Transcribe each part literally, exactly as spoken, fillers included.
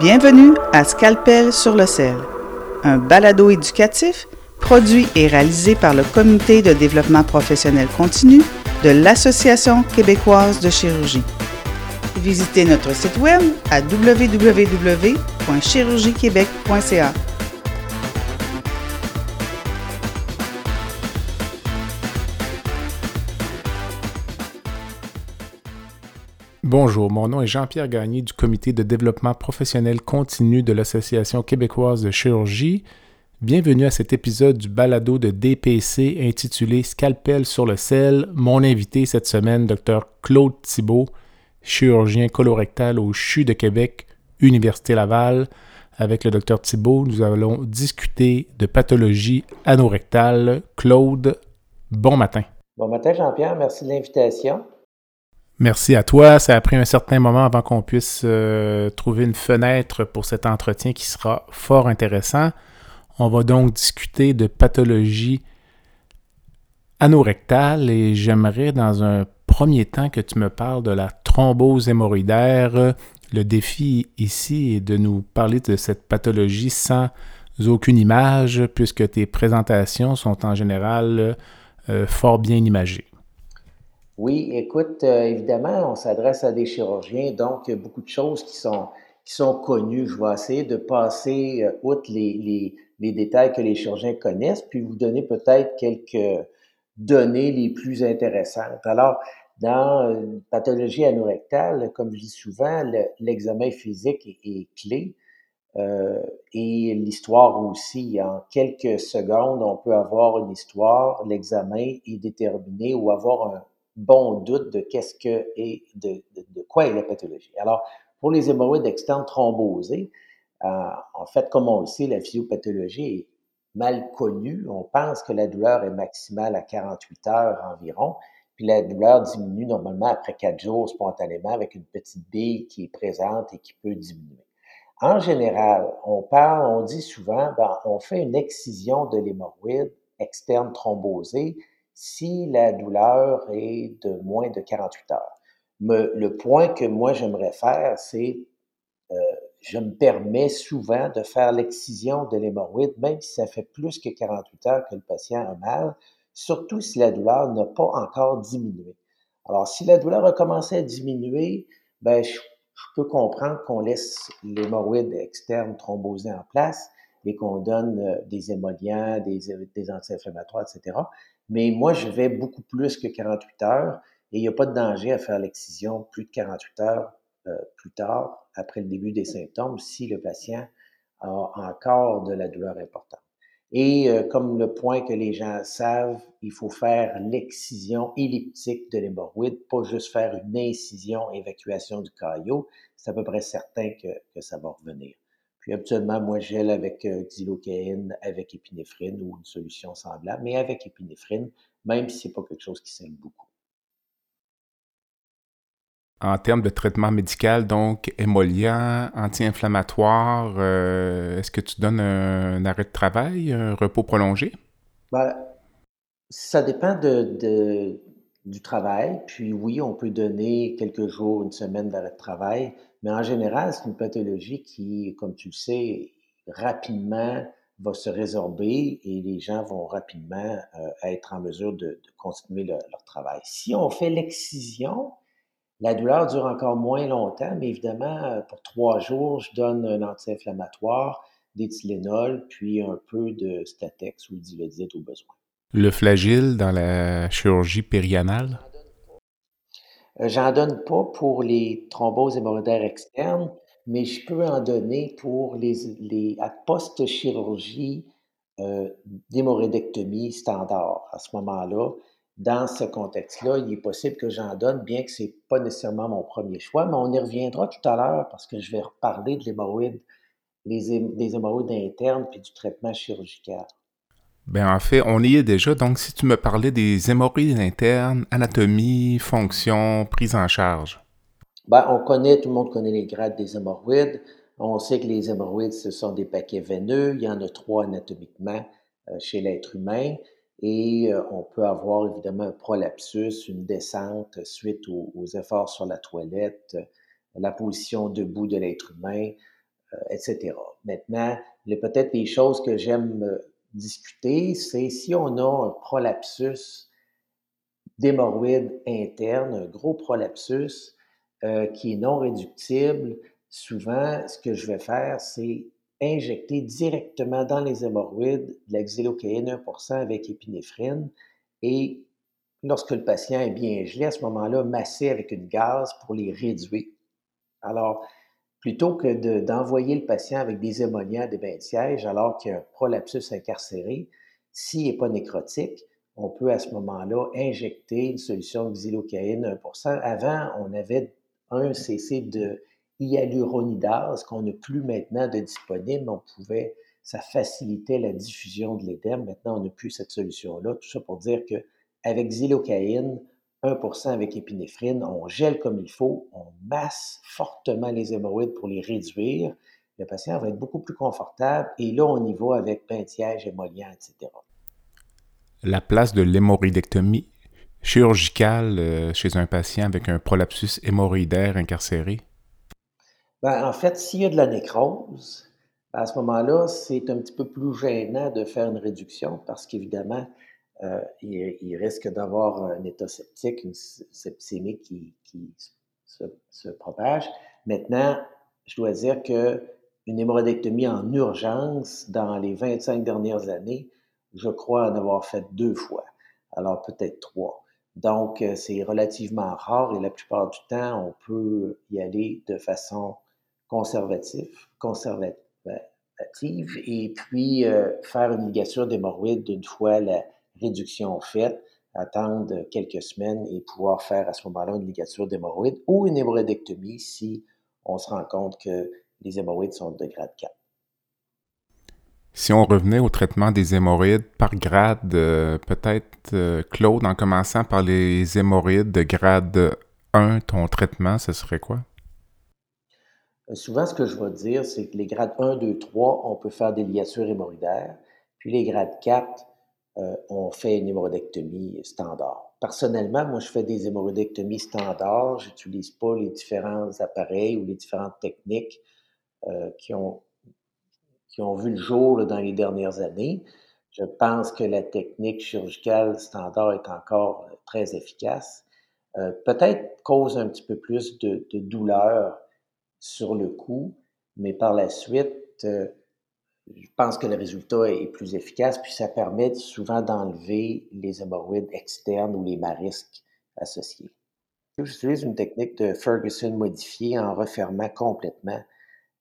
Bienvenue à Scalpel sur le sel, un balado éducatif produit et réalisé par le Comité de développement professionnel continu de l'Association québécoise de chirurgie. Visitez notre site web à w w w point chirurgie québec point c a. Bonjour, mon nom est Jean-Pierre Gagné du Comité de développement professionnel continu de l'Association québécoise de chirurgie. Bienvenue à cet épisode du balado de D P C intitulé « Scalpel sur le sel ». Mon invité cette semaine, docteur Claude Thibault, chirurgien colorectal au C H U de Québec, Université Laval. Avec le docteur Thibault, nous allons discuter de pathologie anorectale. Claude, bon matin. Bon matin Jean-Pierre, merci de l'invitation. Merci à toi. Ça a pris un certain moment avant qu'on puisse euh, trouver une fenêtre pour cet entretien qui sera fort intéressant. On va donc discuter de pathologie anorectale et j'aimerais dans un premier temps que tu me parles de la thrombose hémorroïdaire. Le défi ici est de nous parler de cette pathologie sans aucune image puisque tes présentations sont en général euh, fort bien imagées. Oui, écoute, euh, évidemment, on s'adresse à des chirurgiens, donc il y a beaucoup de choses qui sont, qui sont connues. Je vais essayer de passer euh, outre les, les, les détails que les chirurgiens connaissent, puis vous donner peut-être quelques données les plus intéressantes. Alors, dans une pathologie anorectale, comme je dis souvent, le, l'examen physique est, est clé euh, et l'histoire aussi. En quelques secondes, on peut avoir une histoire, l'examen est déterminé ou avoir un bon doute de qu'est-ce que et de, de, de quoi est la pathologie. Alors, pour les hémorroïdes externes thrombosées, euh, en fait, comme on le sait, la physiopathologie est mal connue. On pense que la douleur est maximale à quarante-huit heures environ, puis la douleur diminue normalement après quatre jours spontanément avec une petite bille qui est présente et qui peut diminuer. En général, on parle, on dit souvent, ben, on fait une excision de l'hémorroïde externe thrombosée si la douleur est de moins de quarante-huit heures. Me, le point que moi j'aimerais faire, c'est euh, je me permets souvent de faire l'excision de l'hémorroïde, même si ça fait plus que quarante-huit heures que le patient a mal, surtout si la douleur n'a pas encore diminué. Alors, si la douleur a commencé à diminuer, ben je, je peux comprendre qu'on laisse l'hémorroïde externe thrombosée en place et qu'on donne des émollients, des, des anti-inflammatoires, et cetera. Mais moi, je vais beaucoup plus que quarante-huit heures et il n'y a pas de danger à faire l'excision plus de quarante-huit heures euh, plus tard, après le début des symptômes, si le patient a encore de la douleur importante. Et euh, comme le point que les gens savent, il faut faire l'excision elliptique de l'hémorroïde, pas juste faire une incision, évacuation du caillot. C'est à peu près certain que, que ça va revenir. Puis habituellement, moi, gèle avec euh, xylocaïne, avec épinéphrine ou une solution semblable, mais avec épinéphrine, même si ce n'est pas quelque chose qui saigne beaucoup. En termes de traitement médical, donc émollient, anti-inflammatoire, euh, est-ce que tu donnes un, un arrêt de travail, un repos prolongé? Ben, ça dépend de, de, du travail. Puis oui, on peut donner quelques jours, une semaine d'arrêt de travail. Mais en général, c'est une pathologie qui, comme tu le sais, rapidement va se résorber et les gens vont rapidement euh, être en mesure de, de continuer le, leur travail. Si on fait l'excision, la douleur dure encore moins longtemps, mais évidemment, pour trois jours, je donne un anti-inflammatoire, des Tylenol, puis un peu de Statex ou Dilaudid au besoin. Le Flagyl dans la chirurgie périanale? J'en donne pas pour les thromboses hémorroïdaires externes, mais je peux en donner pour les, les post-chirurgie euh, d'hémorroïdectomie standard. À ce moment-là, dans ce contexte-là, il est possible que j'en donne, bien que c'est pas nécessairement mon premier choix, mais on y reviendra tout à l'heure parce que je vais reparler de l'hémorroïde, les, des hémorroïdes internes puis du traitement chirurgical. Ben en fait, on y est déjà. Donc, si tu me parlais des hémorroïdes internes, anatomie, fonction, prise en charge. Ben, on connaît, tout le monde connaît les grades des hémorroïdes. On sait que les hémorroïdes, ce sont des paquets veineux. Il y en a trois anatomiquement euh, chez l'être humain. Et euh, on peut avoir évidemment un prolapsus, une descente suite aux, aux efforts sur la toilette, la position debout de l'être humain, euh, et cetera. Maintenant, les, peut-être les choses que j'aime discuter, c'est si on a un prolapsus d'hémorroïdes interne, un gros prolapsus euh, qui est non réductible, souvent, ce que je vais faire, c'est injecter directement dans les hémorroïdes de la xylocaïne un pour cent avec épinéphrine et lorsque le patient est bien gelé, à ce moment-là, masser avec une gaz pour les réduire. Alors, plutôt que de, d'envoyer le patient avec des hémonias, des bains de siège, alors qu'il y a un prolapsus incarcéré, s'il n'est pas nécrotique, on peut à ce moment-là injecter une solution de xylocaïne un pour cent. Avant, on avait un cc de hyaluronidase qu'on n'a plus maintenant de disponible. On pouvait, ça facilitait la diffusion de l'édème. Maintenant, on n'a plus cette solution-là. Tout ça pour dire qu'avec xylocaïne, un pour cent avec épinéphrine, on gèle comme il faut, on masse fortement les hémorroïdes pour les réduire. Le patient va être beaucoup plus confortable et là, on y va avec pintiège, émollient, et cetera. La place de l'hémorroïdectomie chirurgicale chez un patient avec un prolapsus hémorroïdaire incarcéré? Ben, en fait, s'il y a de la nécrose, ben à ce moment-là, c'est un petit peu plus gênant de faire une réduction parce qu'évidemment, euh, il, il risque d'avoir un état septique, une septicémie qui, qui se, se propage. Maintenant, je dois dire qu'une hémorroïdectomie en urgence dans les vingt-cinq dernières années, je crois en avoir fait deux fois, alors peut-être trois. Donc, c'est relativement rare et la plupart du temps, on peut y aller de façon conservative, conservative et puis euh, faire une ligature d'hémorroïdes une fois la réduction faite, attendre quelques semaines et pouvoir faire à ce moment-là une ligature d'hémorroïdes ou une hémorroïdectomie si on se rend compte que les hémorroïdes sont de grade quatre. Si on revenait au traitement des hémorroïdes par grade, euh, peut-être, euh, Claude, en commençant par les hémorroïdes de grade un, ton traitement, ce serait quoi? Euh, souvent, ce que je vais dire, c'est que les grades un, deux, trois, on peut faire des ligatures hémorroïdaires. Puis les grades quatre, euh, on fait une hémorroïdectomie standard. Personnellement, moi, je fais des hémorroïdectomies standards. Je n'utilise pas les différents appareils ou les différentes techniques euh, qui ont... qui ont vu le jour là, dans les dernières années. Je pense que la technique chirurgicale standard est encore très efficace. Euh, peut-être cause un petit peu plus de, de douleur sur le coup, mais par la suite, euh, je pense que le résultat est plus efficace, puis ça permet souvent d'enlever les hémorroïdes externes ou les marisques associés. J'utilise une technique de Ferguson modifiée en refermant complètement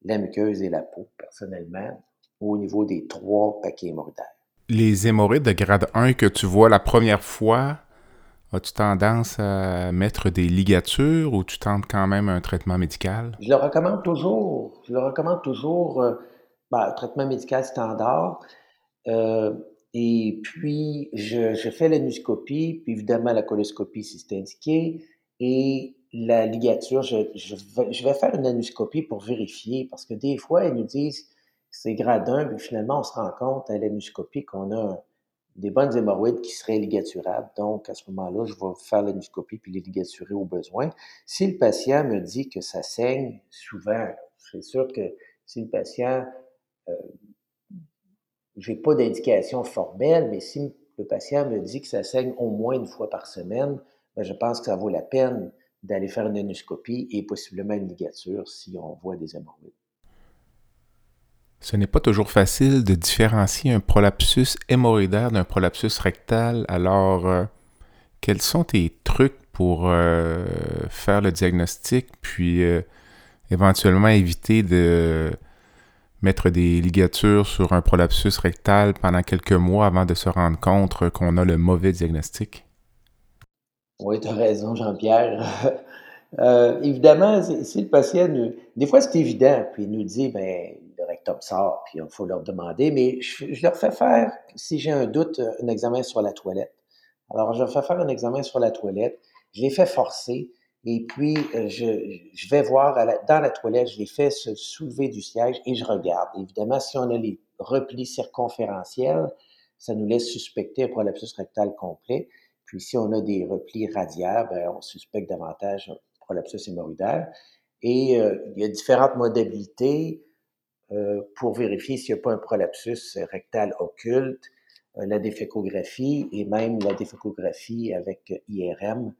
la muqueuse et la peau, personnellement, au niveau des trois paquets hémorroïdaires. Les hémorroïdes de grade un que tu vois la première fois, as-tu tendance à mettre des ligatures ou tu tentes quand même un traitement médical? Je le recommande toujours. Je le recommande toujours, euh, ben, traitement médical standard. Euh, et puis, je, je fais l'anuscopie, puis évidemment la coloscopie si c'est indiqué, et la ligature, je, je, vais, je vais faire une anuscopie pour vérifier, parce que des fois, ils nous disent que c'est grade un, puis finalement, on se rend compte à l'anuscopie qu'on a des bonnes hémorroïdes qui seraient ligaturables. Donc, à ce moment-là, je vais faire l'anuscopie puis les ligaturer au besoin. Si le patient me dit que ça saigne souvent, c'est sûr que si le patient, euh, j'ai pas d'indication formelle, mais si le patient me dit que ça saigne au moins une fois par semaine, ben, je pense que ça vaut la peine d'aller faire une anuscopie et possiblement une ligature si on voit des hémorroïdes. Ce n'est pas toujours facile de différencier un prolapsus hémorroïdaire d'un prolapsus rectal. Alors, euh, quels sont tes trucs pour euh, faire le diagnostic, puis euh, éventuellement éviter de mettre des ligatures sur un prolapsus rectal pendant quelques mois avant de se rendre compte qu'on a le mauvais diagnostic? Oui, tu as raison, Jean-Pierre. euh, évidemment, si le patient nous... Des fois, c'est évident, puis il nous dit, bien, le rectum sort, puis il faut leur demander, mais je, je leur fais faire, si j'ai un doute, un examen sur la toilette. Alors, je leur fais faire un examen sur la toilette, je les fais forcer, et puis je, je vais voir à la, dans la toilette, je les fais se soulever du siège et je regarde. Évidemment, si on a les replis circonférentiels, ça nous laisse suspecter un prolapsus rectal complet. Puis, si on a des replis radiaires, bien, on suspecte davantage un prolapsus hémorroïdaire. Et euh, il y a différentes modalités euh, pour vérifier s'il n'y a pas un prolapsus rectal occulte, euh, la défécographie et même la défécographie avec I R M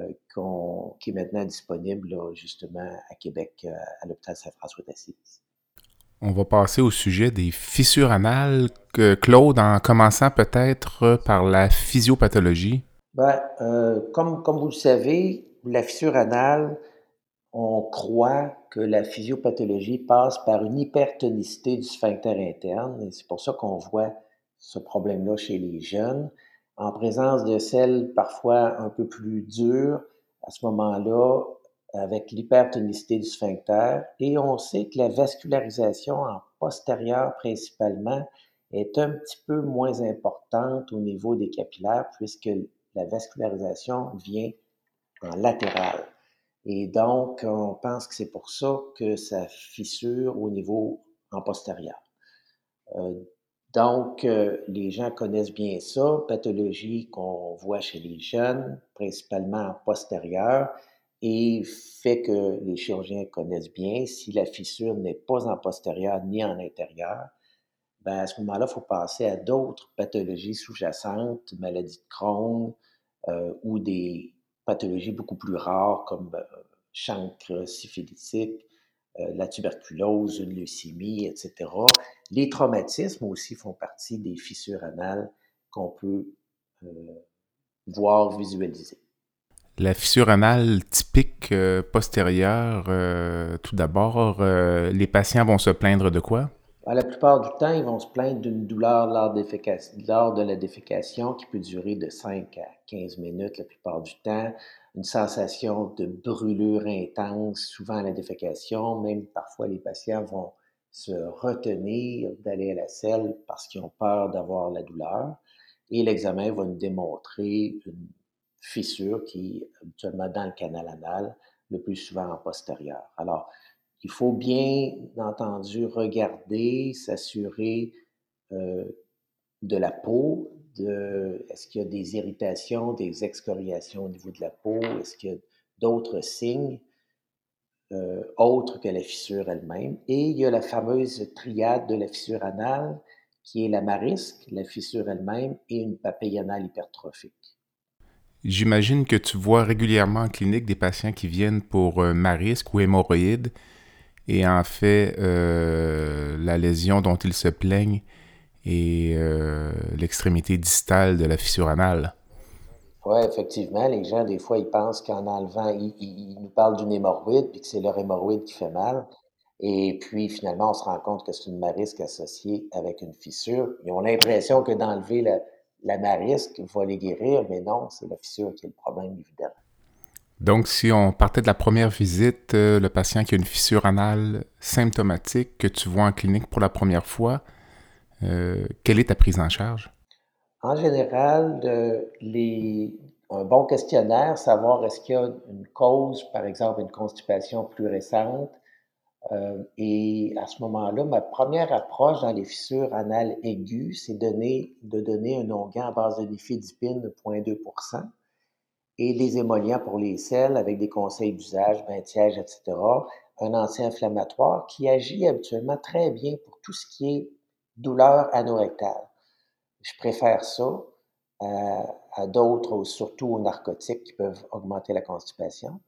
euh, qu'on, qui est maintenant disponible là, justement à Québec, à l'hôpital Saint-François d'Assise. On va passer au sujet des fissures anales. Que Claude, en commençant peut-être par la physiopathologie. Ben, euh, comme, comme vous le savez, la fissure anale, on croit que la physiopathologie passe par une hypertonicité du sphincter interne. Et c'est pour ça qu'on voit ce problème-là chez les jeunes. En présence de selles parfois un peu plus dures, à ce moment-là, avec l'hypertonicité du sphincter, et on sait que la vascularisation en postérieur principalement est un petit peu moins importante au niveau des capillaires puisque la vascularisation vient en latéral. Et donc, on pense que c'est pour ça que ça fissure au niveau en postérieur. Euh, donc, euh, les gens connaissent bien ça, pathologie qu'on voit chez les jeunes, principalement en postérieur, et fait que les chirurgiens connaissent bien. Si la fissure n'est pas en postérieur ni en intérieur, ben à ce moment-là, il faut passer à d'autres pathologies sous-jacentes, maladies de Crohn euh, ou des pathologies beaucoup plus rares comme euh, chancre syphilitique, euh, la tuberculose, une leucémie, et cetera. Les traumatismes aussi font partie des fissures anales qu'on peut euh, voir, visualiser. La fissure anale typique euh, postérieure, euh, tout d'abord, euh, les patients vont se plaindre de quoi? À la plupart du temps, ils vont se plaindre d'une douleur lors, lors de la défécation qui peut durer de cinq à quinze minutes la plupart du temps, une sensation de brûlure intense, souvent à la défécation, même parfois les patients vont se retenir d'aller à la selle parce qu'ils ont peur d'avoir la douleur et l'examen va nous démontrer une fissure qui est habituellement dans le canal anal, le plus souvent en postérieur. Alors, il faut bien entendu regarder, s'assurer euh, de la peau, de est-ce qu'il y a des irritations, des excoriations au niveau de la peau, est-ce qu'il y a d'autres signes euh, autres que la fissure elle-même. Et il y a la fameuse triade de la fissure anale qui est la marisque, la fissure elle-même et une papille anale hypertrophique. J'imagine que tu vois régulièrement en clinique des patients qui viennent pour euh, marisque ou hémorroïdes et en fait, euh, la lésion dont ils se plaignent est euh, l'extrémité distale de la fissure anale. Oui, effectivement, les gens, des fois, ils pensent qu'en enlevant, ils, ils nous parlent d'une hémorroïde puis que c'est leur hémorroïde qui fait mal. Et puis, finalement, on se rend compte que c'est une marisque associée avec une fissure. Ils ont l'impression que d'enlever la... La marisque va les guérir, mais non, c'est la fissure qui est le problème, évidemment. Donc, si on partait de la première visite, euh, le patient qui a une fissure anale symptomatique que tu vois en clinique pour la première fois, euh, quelle est ta prise en charge? En général, euh, les, un bon questionnaire, savoir est-ce qu'il y a une cause, par exemple une constipation plus récente, Euh, et à ce moment-là, ma première approche dans les fissures anales aiguës, c'est donner, de donner un onguent à base de nifedipine de zéro virgule deux pour cent et des émollients pour les selles avec des conseils d'usage, bain de siège, et cetera, un anti-inflammatoire qui agit habituellement très bien pour tout ce qui est douleur anorectale. Je préfère ça à, à d'autres, surtout aux narcotiques qui peuvent augmenter la constipation.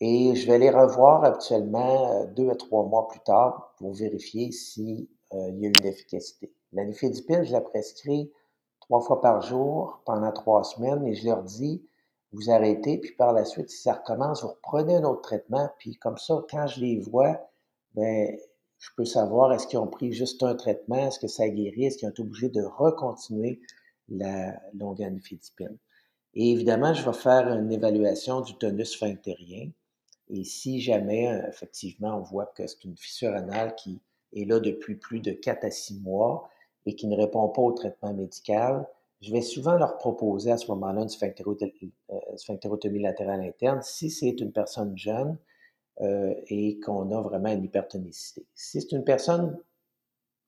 Et je vais les revoir habituellement deux à trois mois plus tard pour vérifier s'il euh, y a une efficacité. La nifedipine, je la prescris trois fois par jour pendant trois semaines et je leur dis, vous arrêtez, puis par la suite, si ça recommence, vous reprenez un autre traitement. Puis comme ça, quand je les vois, ben, je peux savoir est-ce qu'ils ont pris juste un traitement, est-ce que ça a guéri, est-ce qu'ils ont été obligés de recontinuer la longue nifedipine. Et évidemment, je vais faire une évaluation du tonus sphinctérien. Et si jamais, effectivement, on voit que c'est une fissure anale qui est là depuis plus de quatre à six mois et qui ne répond pas au traitement médical, je vais souvent leur proposer à ce moment-là une sphinctérotomie, euh, sphinctérotomie latérale interne si c'est une personne jeune euh, et qu'on a vraiment une hypertonicité. Si c'est une personne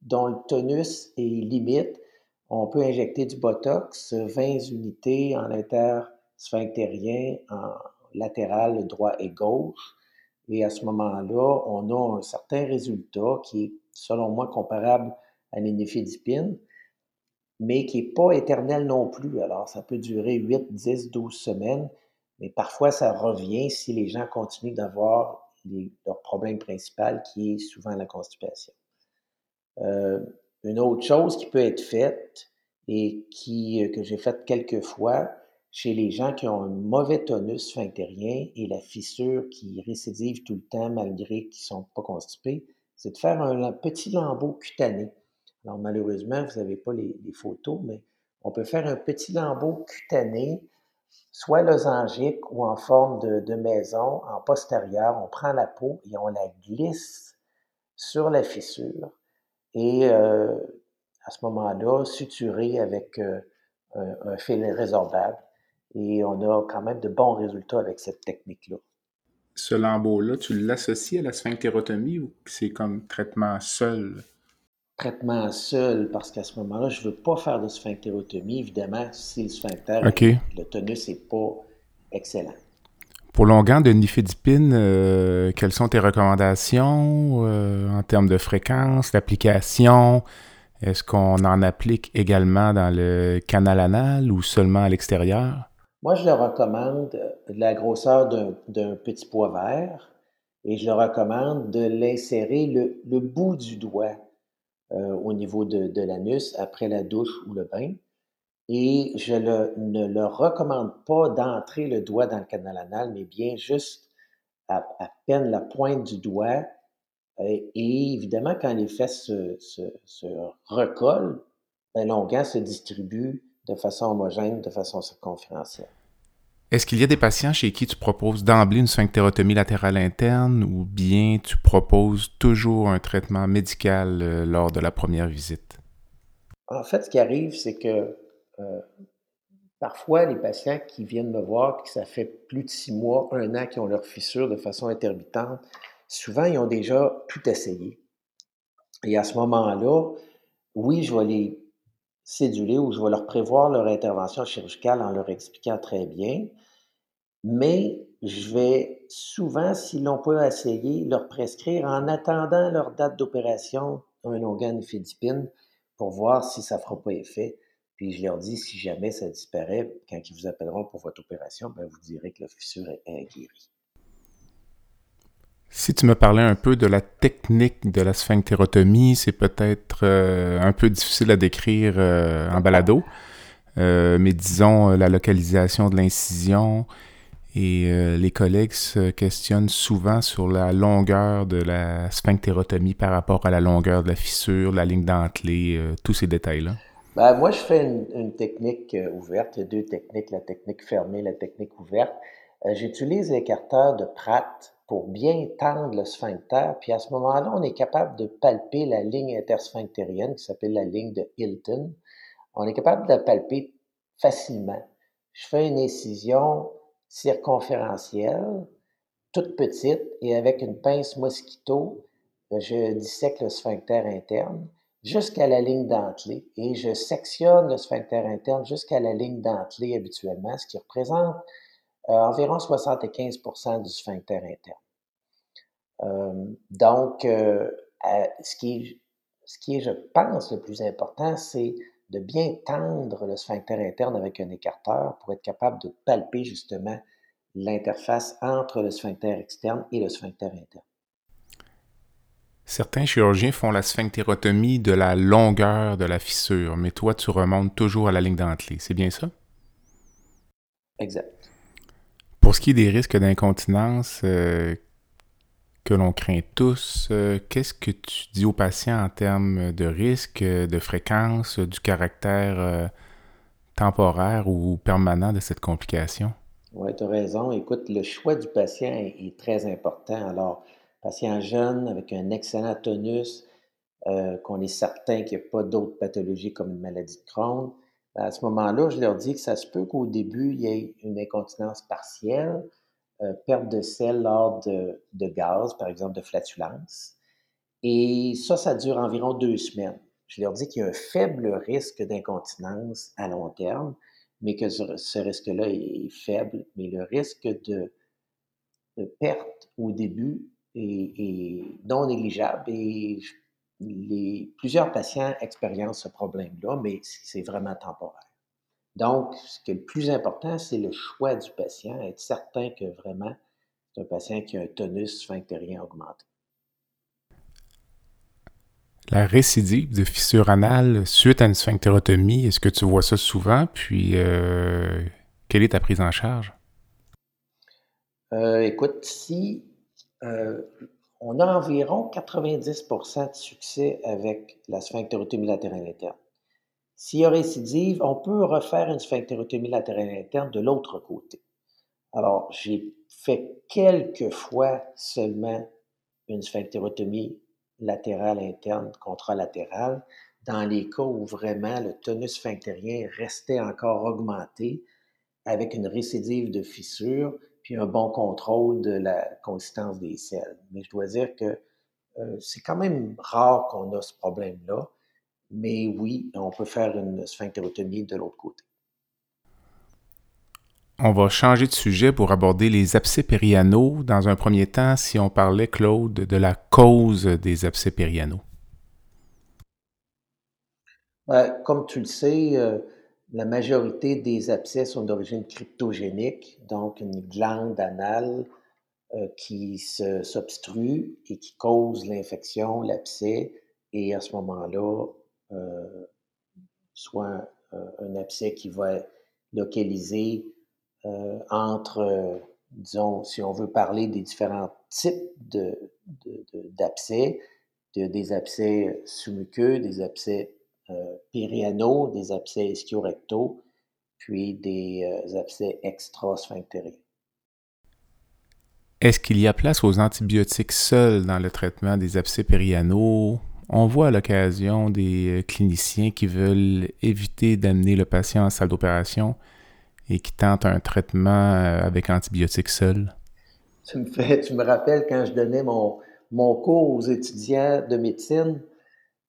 dont le tonus est limite, on peut injecter du Botox, vingt unités en inter-sphinctérien, en latéral, droit et gauche. Et à ce moment-là, on a un certain résultat qui est, selon moi, comparable à l'inifédipine, mais qui n'est pas éternel non plus. Alors, ça peut durer huit, dix, douze semaines, mais parfois, ça revient si les gens continuent d'avoir les, leur problème principal, qui est souvent la constipation. Euh, une autre chose qui peut être faite et qui, que j'ai faite quelques fois, chez les gens qui ont un mauvais tonus sphinctérien et la fissure qui récidive tout le temps malgré qu'ils ne sont pas constipés, c'est de faire un, un petit lambeau cutané. Alors malheureusement, vous n'avez pas les, les photos, mais on peut faire un petit lambeau cutané, soit losangique ou en forme de, de maison, en postérieur. On prend la peau et on la glisse sur la fissure et euh, à ce moment-là, suturer avec euh, un, un fil résorbable. Et on a quand même de bons résultats avec cette technique-là. Ce lambeau-là, tu l'associes à la sphinctérotomie ou c'est comme traitement seul? Traitement seul, parce qu'à ce moment-là, je ne veux pas faire de sphinctérotomie, évidemment, si le sphincter, okay. Le tonus n'est pas excellent. Pour l'onguent de nifédipine, euh, quelles sont tes recommandations euh, en termes de fréquence, d'application? Est-ce qu'on en applique également dans le canal anal ou seulement à l'extérieur? Moi, je le recommande de la grosseur d'un, d'un petit pois vert et je le recommande de l'insérer le, le bout du doigt euh, au niveau de, de l'anus après la douche ou le bain. Et je le, ne le recommande pas d'entrer le doigt dans le canal anal, mais bien juste à, à peine la pointe du doigt. Et, et évidemment, quand les fesses se, se, se recollent, ben, l'onguent se distribue de façon homogène, de façon circonférentielle. Est-ce qu'il y a des patients chez qui tu proposes d'emblée une sphinctérotomie latérale interne ou bien tu proposes toujours un traitement médical euh, lors de la première visite? En fait, ce qui arrive, c'est que euh, parfois, les patients qui viennent me voir, que ça fait plus de six mois, un an qu'ils ont leur fissure de façon intermittente, souvent, ils ont déjà tout essayé. Et à ce moment-là, oui, je vais les céduler ou je vais leur prévoir leur intervention chirurgicale en leur expliquant très bien, mais je vais souvent, si l'on peut essayer, leur prescrire en attendant leur date d'opération un onguent nifédipine pour voir si ça ne fera pas effet. Puis je leur dis, si jamais ça disparaît, quand ils vous appelleront pour votre opération, bien, vous direz que la fissure est guérie. Si tu me parlais un peu de la technique de la sphinctérotomie, c'est peut-être euh, un peu difficile à décrire euh, en balado, euh, mais disons la localisation de l'incision et euh, les collègues se questionnent souvent sur la longueur de la sphinctérotomie par rapport à la longueur de la fissure, la ligne dentelée, euh, tous ces détails-là. Ben, moi, je fais une, une technique euh, ouverte. Il y a deux techniques, la technique fermée, la technique ouverte. Euh, j'utilise l'écarteur de Pratt pour bien tendre le sphincter, puis à ce moment-là, on est capable de palper la ligne intersphinctérienne qui s'appelle la ligne de Hilton. On est capable de la palper facilement. Je fais une incision circonférentielle, toute petite, et avec une pince mosquito, je dissèque le sphincter interne jusqu'à la ligne dentelée, et je sectionne le sphincter interne jusqu'à la ligne dentelée habituellement, ce qui représente Euh, environ soixante-quinze pour cent du sphincter interne. Euh, donc, euh, à, ce, qui est, ce qui est, je pense, le plus important, c'est de bien tendre le sphincter interne avec un écarteur pour être capable de palper justement l'interface entre le sphincter externe et le sphincter interne. Certains chirurgiens font la sphinctérotomie de la longueur de la fissure, mais toi, tu remontes toujours à la ligne dentelée. C'est bien ça? Exact. Pour ce qui est des risques d'incontinence euh, que l'on craint tous, euh, qu'est-ce que tu dis aux patients en termes de risques, de fréquence, du caractère euh, temporaire ou permanent de cette complication? Oui, tu as raison. Écoute, le choix du patient est, est très important. Alors, patient jeune avec un excellent tonus, euh, qu'on est certain qu'il n'y a pas d'autres pathologies comme une maladie de Crohn, à ce moment-là, je leur dis que ça se peut qu'au début, il y ait une incontinence partielle, euh, perte de sel lors de, de gaz, par exemple de flatulence. Et ça, ça dure environ deux semaines. Je leur dis qu'il y a un faible risque d'incontinence à long terme, mais que ce risque-là est faible. Mais le risque de, de perte au début est, est non négligeable et les, plusieurs patients expérimentent ce problème-là, mais c'est vraiment temporaire. Donc, ce qui est le plus important, c'est le choix du patient, être certain que vraiment c'est un patient qui a un tonus sphinctérien augmenté. La récidive de fissure anale suite à une sphinctérotomie, est-ce que tu vois ça souvent? Puis, euh, quelle est ta prise en charge? Euh, écoute, si euh, on a environ quatre-vingt-dix pour cent de succès avec la sphinctérotomie latérale interne. S'il y a récidive, on peut refaire une sphinctérotomie latérale interne de l'autre côté. Alors, j'ai fait quelques fois seulement une sphinctérotomie latérale interne, contralatérale, dans les cas où vraiment le tonus sphinctérien restait encore augmenté avec une récidive de fissure puis un bon contrôle de la consistance des selles. Mais je dois dire que euh, c'est quand même rare qu'on a ce problème-là, mais oui, on peut faire une sphinctérotomie de l'autre côté. On va changer de sujet pour aborder les abcès périanaux. Dans un premier temps, si on parlait, Claude, de la cause des abcès périanaux. Comme tu le sais, la majorité des abcès sont d'origine cryptogénique, donc une glande anale qui se, s'obstrue et qui cause l'infection, l'abcès, et à ce moment-là, euh, soit un, un abcès qui va être localisé Euh, entre, euh, disons, si on veut parler des différents types de, de, de, d'abcès, de, des abcès sous-muqueux, des abcès euh, périanaux, des abcès ischio-rectaux, puis des euh, abcès extra-sphinctériens. Est-ce qu'il y a place aux antibiotiques seuls dans le traitement des abcès périanaux? On voit à l'occasion des cliniciens qui veulent éviter d'amener le patient en salle d'opération et qui tente un traitement avec antibiotiques seuls? Tu me fais, tu me rappelles quand je donnais mon, mon cours aux étudiants de médecine,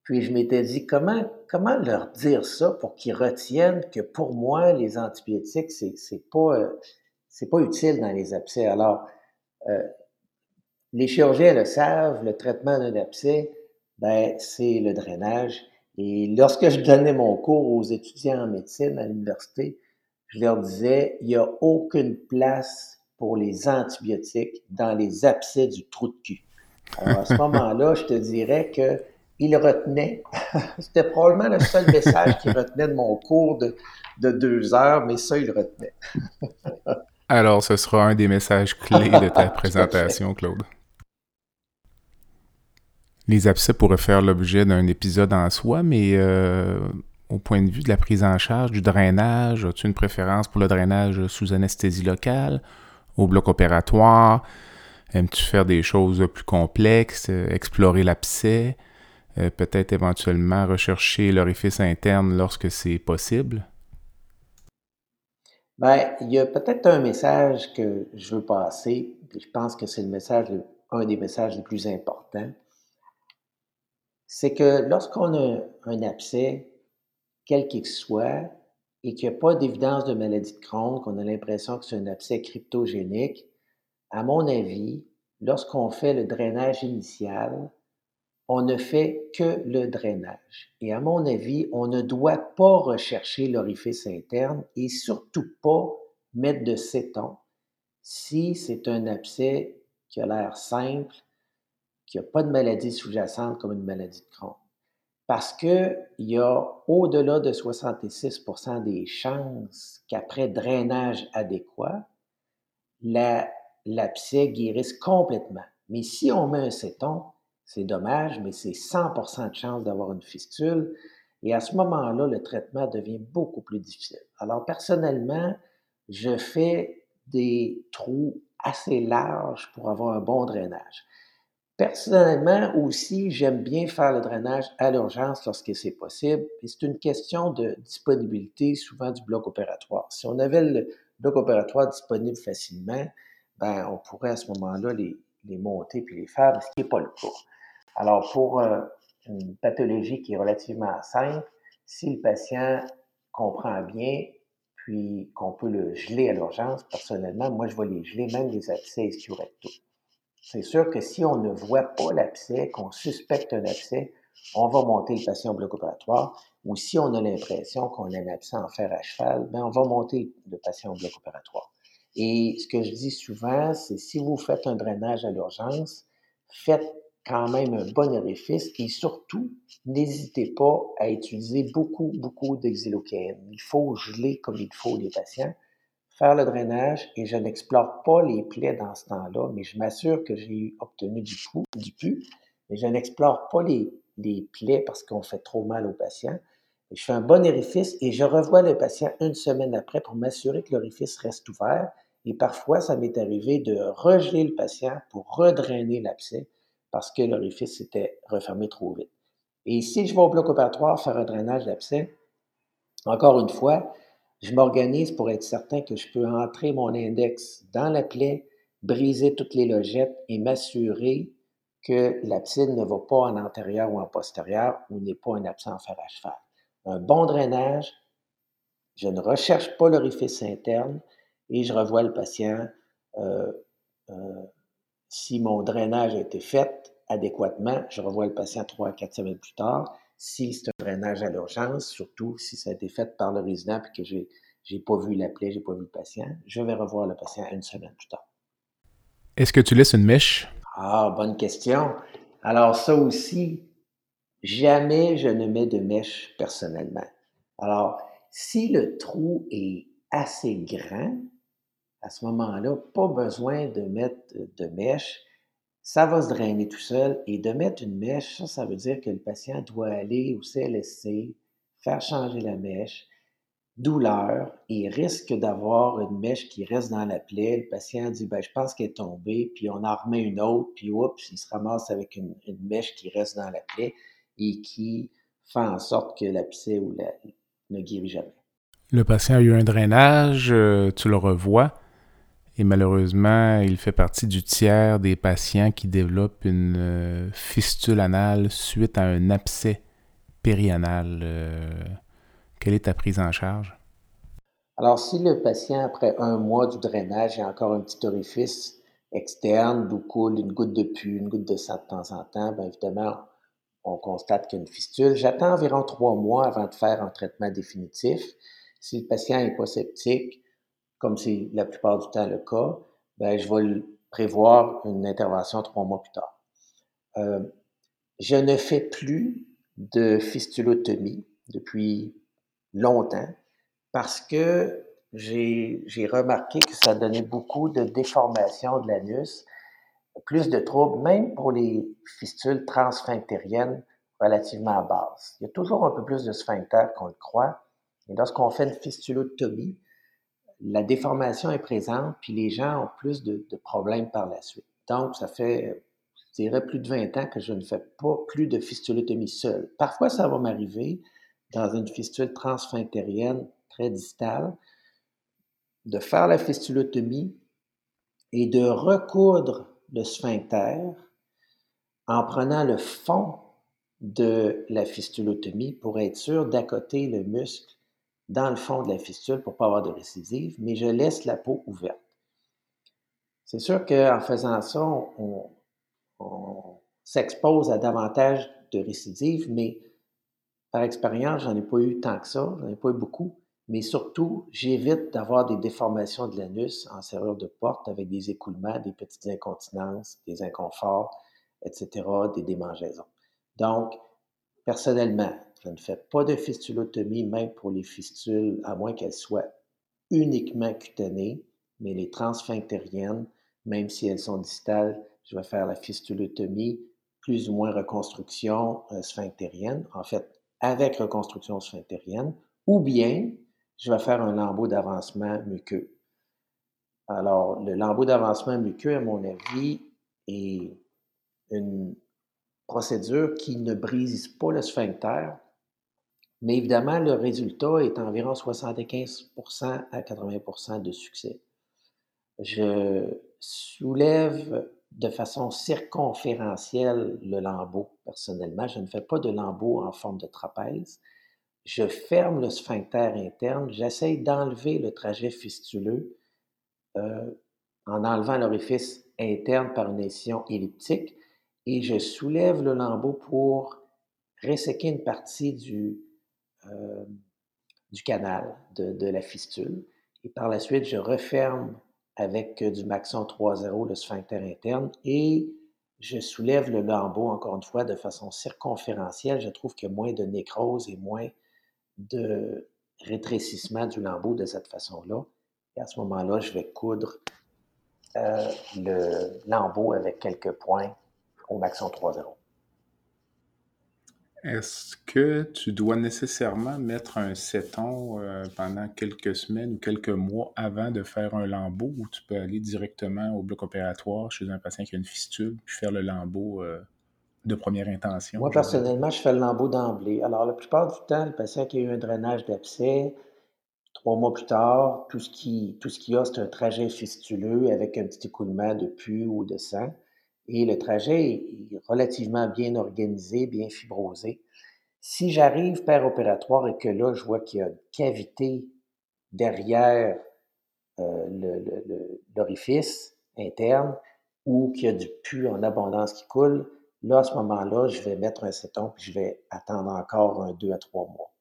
puis je m'étais dit, comment, comment leur dire ça pour qu'ils retiennent que pour moi, les antibiotiques, c'est, c'est pas, c'est pas utile dans les abcès. Alors, euh, les chirurgiens le savent, le traitement d'un abcès, ben, c'est le drainage. Et lorsque je donnais mon cours aux étudiants en médecine à l'université, je leur disais, il n'y a aucune place pour les antibiotiques dans les abcès du trou de cul. Alors, à ce moment-là, je te dirais qu'ils retenaient. C'était probablement le seul message qu'ils retenaient de mon cours de, de deux heures, mais ça, ils retenaient. Alors, ce sera un des messages clés de ta présentation, Claude. Les abcès pourraient faire l'objet d'un épisode en soi, mais... Euh... Au point de vue de la prise en charge, du drainage, as-tu une préférence pour le drainage sous anesthésie locale, au bloc opératoire? Aimes-tu faire des choses plus complexes, explorer l'abcès, peut-être éventuellement rechercher l'orifice interne lorsque c'est possible? Bien, il y a peut-être un message que je veux passer, et je pense que c'est le message, un des messages les plus importants. C'est que lorsqu'on a un abcès, quel qu'il soit, et qu'il n'y a pas d'évidence de maladie de Crohn, qu'on a l'impression que c'est un abcès cryptogénique, à mon avis, lorsqu'on fait le drainage initial, on ne fait que le drainage. Et à mon avis, on ne doit pas rechercher l'orifice interne et surtout pas mettre de séton si c'est un abcès qui a l'air simple, qui n'a pas de maladie sous-jacente comme une maladie de Crohn. Parce qu'il y a au-delà de soixante-six pour cent des chances qu'après drainage adéquat, la, l'abcès guérisse complètement. Mais si on met un séton, c'est dommage, mais c'est cent pour cent de chance d'avoir une fistule. Et à ce moment-là, le traitement devient beaucoup plus difficile. Alors personnellement, je fais des trous assez larges pour avoir un bon drainage. Personnellement aussi, j'aime bien faire le drainage à l'urgence lorsque c'est possible. Et c'est une question de disponibilité souvent du bloc opératoire. Si on avait le bloc opératoire disponible facilement, ben on pourrait à ce moment-là les, les monter puis les faire, mais ce qui n'est pas le cas. Alors pour euh, une pathologie qui est relativement simple, si le patient comprend bien, puis qu'on peut le geler à l'urgence, personnellement, moi je vais les geler, même les abcès ischio-rectaux. C'est sûr que si on ne voit pas l'abcès, qu'on suspecte un abcès, on va monter le patient au bloc opératoire, ou si on a l'impression qu'on a un abcès en fer à cheval, bien, on va monter le patient au bloc opératoire. Et ce que je dis souvent, c'est si vous faites un drainage à l'urgence, faites quand même un bon orifice et surtout, n'hésitez pas à utiliser beaucoup, beaucoup de xylocaïne. Il faut geler comme il faut les patients, faire le drainage et je n'explore pas les plaies dans ce temps-là, mais je m'assure que j'ai obtenu du pus, du pus, mais je n'explore pas les, les plaies parce qu'on fait trop mal aux patients. Et je fais un bon orifice et je revois le patient une semaine après pour m'assurer que l'orifice reste ouvert et parfois, ça m'est arrivé de regeler le patient pour redrainer l'abcès parce que l'orifice s'était refermé trop vite. Et si je vais au bloc opératoire faire un drainage d'abcès, encore une fois, je m'organise pour être certain que je peux entrer mon index dans la plaie, briser toutes les logettes et m'assurer que l'abcès ne va pas en antérieur ou en postérieur ou n'est pas un abcès en fer à cheval. Un bon drainage, je ne recherche pas l'orifice interne et je revois le patient euh, euh, si mon drainage a été fait adéquatement, je revois le patient trois à quatre semaines plus tard. Si c'est un drainage à l'urgence, surtout si ça a été fait par le résident et que j'ai j'ai pas vu la plaie, j'ai pas vu le patient, je vais revoir le patient une semaine plus tard. Est-ce que tu laisses une mèche? Ah, bonne question. Alors ça aussi, jamais je ne mets de mèche personnellement. Alors, si le trou est assez grand, à ce moment-là, pas besoin de mettre de mèche. Ça va se drainer tout seul. Et de mettre une mèche, ça, ça veut dire que le patient doit aller au C L S C, faire changer la mèche, douleur, et risque d'avoir une mèche qui reste dans la plaie. Le patient dit, ben, je pense qu'elle est tombée, puis on en remet une autre, puis oups, il se ramasse avec une, une mèche qui reste dans la plaie et qui fait en sorte que l'abcès ou la, ne guérit jamais. Le patient a eu un drainage, tu le revois. Et malheureusement, il fait partie du tiers des patients qui développent une fistule anale suite à un abcès périanal. Euh, quelle est ta prise en charge? Alors, si le patient, après un mois du drainage, a encore un petit orifice externe d'où coule une goutte de pus, une goutte de sang de temps en temps, bien évidemment, on constate qu'il y a une fistule. J'attends environ trois mois avant de faire un traitement définitif. Si le patient n'est pas septique, comme c'est la plupart du temps le cas, ben je vais prévoir une intervention trois mois plus tard. Euh, je ne fais plus de fistulotomie depuis longtemps parce que j'ai, j'ai remarqué que ça donnait beaucoup de déformations de l'anus, plus de troubles, même pour les fistules transphinctériennes relativement basses. Il y a toujours un peu plus de sphincter qu'on le croit. Et lorsqu'on fait une fistulotomie, la déformation est présente, puis les gens ont plus de, de problèmes par la suite. Donc, ça fait, je dirais, plus de vingt ans que je ne fais pas plus de fistulotomie seule. Parfois, ça va m'arriver dans une fistule transphinctérienne très distale de faire la fistulotomie et de recoudre le sphincter en prenant le fond de la fistulotomie pour être sûr d'accoter le muscle dans le fond de la fistule pour ne pas avoir de récidive, mais je laisse la peau ouverte. C'est sûr qu'en faisant ça, on, on s'expose à davantage de récidives, mais par expérience, j'en ai pas eu tant que ça, j'en ai pas eu beaucoup, mais surtout, j'évite d'avoir des déformations de l'anus en serrure de porte avec des écoulements, des petites incontinences, des inconforts, et cetera, des démangeaisons. Donc, personnellement, je ne fais pas de fistulotomie, même pour les fistules, à moins qu'elles soient uniquement cutanées, mais les transphinctériennes, même si elles sont distales, je vais faire la fistulotomie, plus ou moins reconstruction sphinctérienne, en fait, avec reconstruction sphinctérienne, ou bien je vais faire un lambeau d'avancement muqueux. Alors, le lambeau d'avancement muqueux, à mon avis, est une procédure qui ne brise pas le sphincter, mais évidemment, le résultat est environ soixante-quinze pour cent à quatre-vingts pour cent de succès. Je soulève de façon circonférentielle le lambeau. Personnellement, je ne fais pas de lambeau en forme de trapèze. Je ferme le sphincter interne. J'essaie d'enlever le trajet fistuleux euh, en enlevant l'orifice interne par une incision elliptique et je soulève le lambeau pour resséquer une partie du, euh, du canal de, de la fistule. Et par la suite, je referme avec du Maxon trois zéro le sphincter interne et je soulève le lambeau, encore une fois, de façon circonférentielle. Je trouve qu'il y a moins de nécrose et moins de rétrécissement du lambeau de cette façon-là. Et à ce moment-là, je vais coudre euh, le lambeau avec quelques points au Maxon trois zéro. Est-ce que tu dois nécessairement mettre un séton euh, pendant quelques semaines ou quelques mois avant de faire un lambeau ou tu peux aller directement au bloc opératoire chez un patient qui a une fistule puis faire le lambeau euh, de première intention? Moi, genre. Personnellement, je fais le lambeau d'emblée. Alors, la plupart du temps, le patient qui a eu un drainage d'abcès, trois mois plus tard, tout ce qui, tout ce qu'il y a, c'est un trajet fistuleux avec un petit écoulement de pus ou de sang. Et le trajet est relativement bien organisé, bien fibrosé. Si j'arrive péropératoire et que là, je vois qu'il y a une cavité derrière euh, le, le, le, l'orifice interne ou qu'il y a du pus en abondance qui coule, là, à ce moment-là, je vais mettre un séton et je vais attendre encore un deux à trois mois.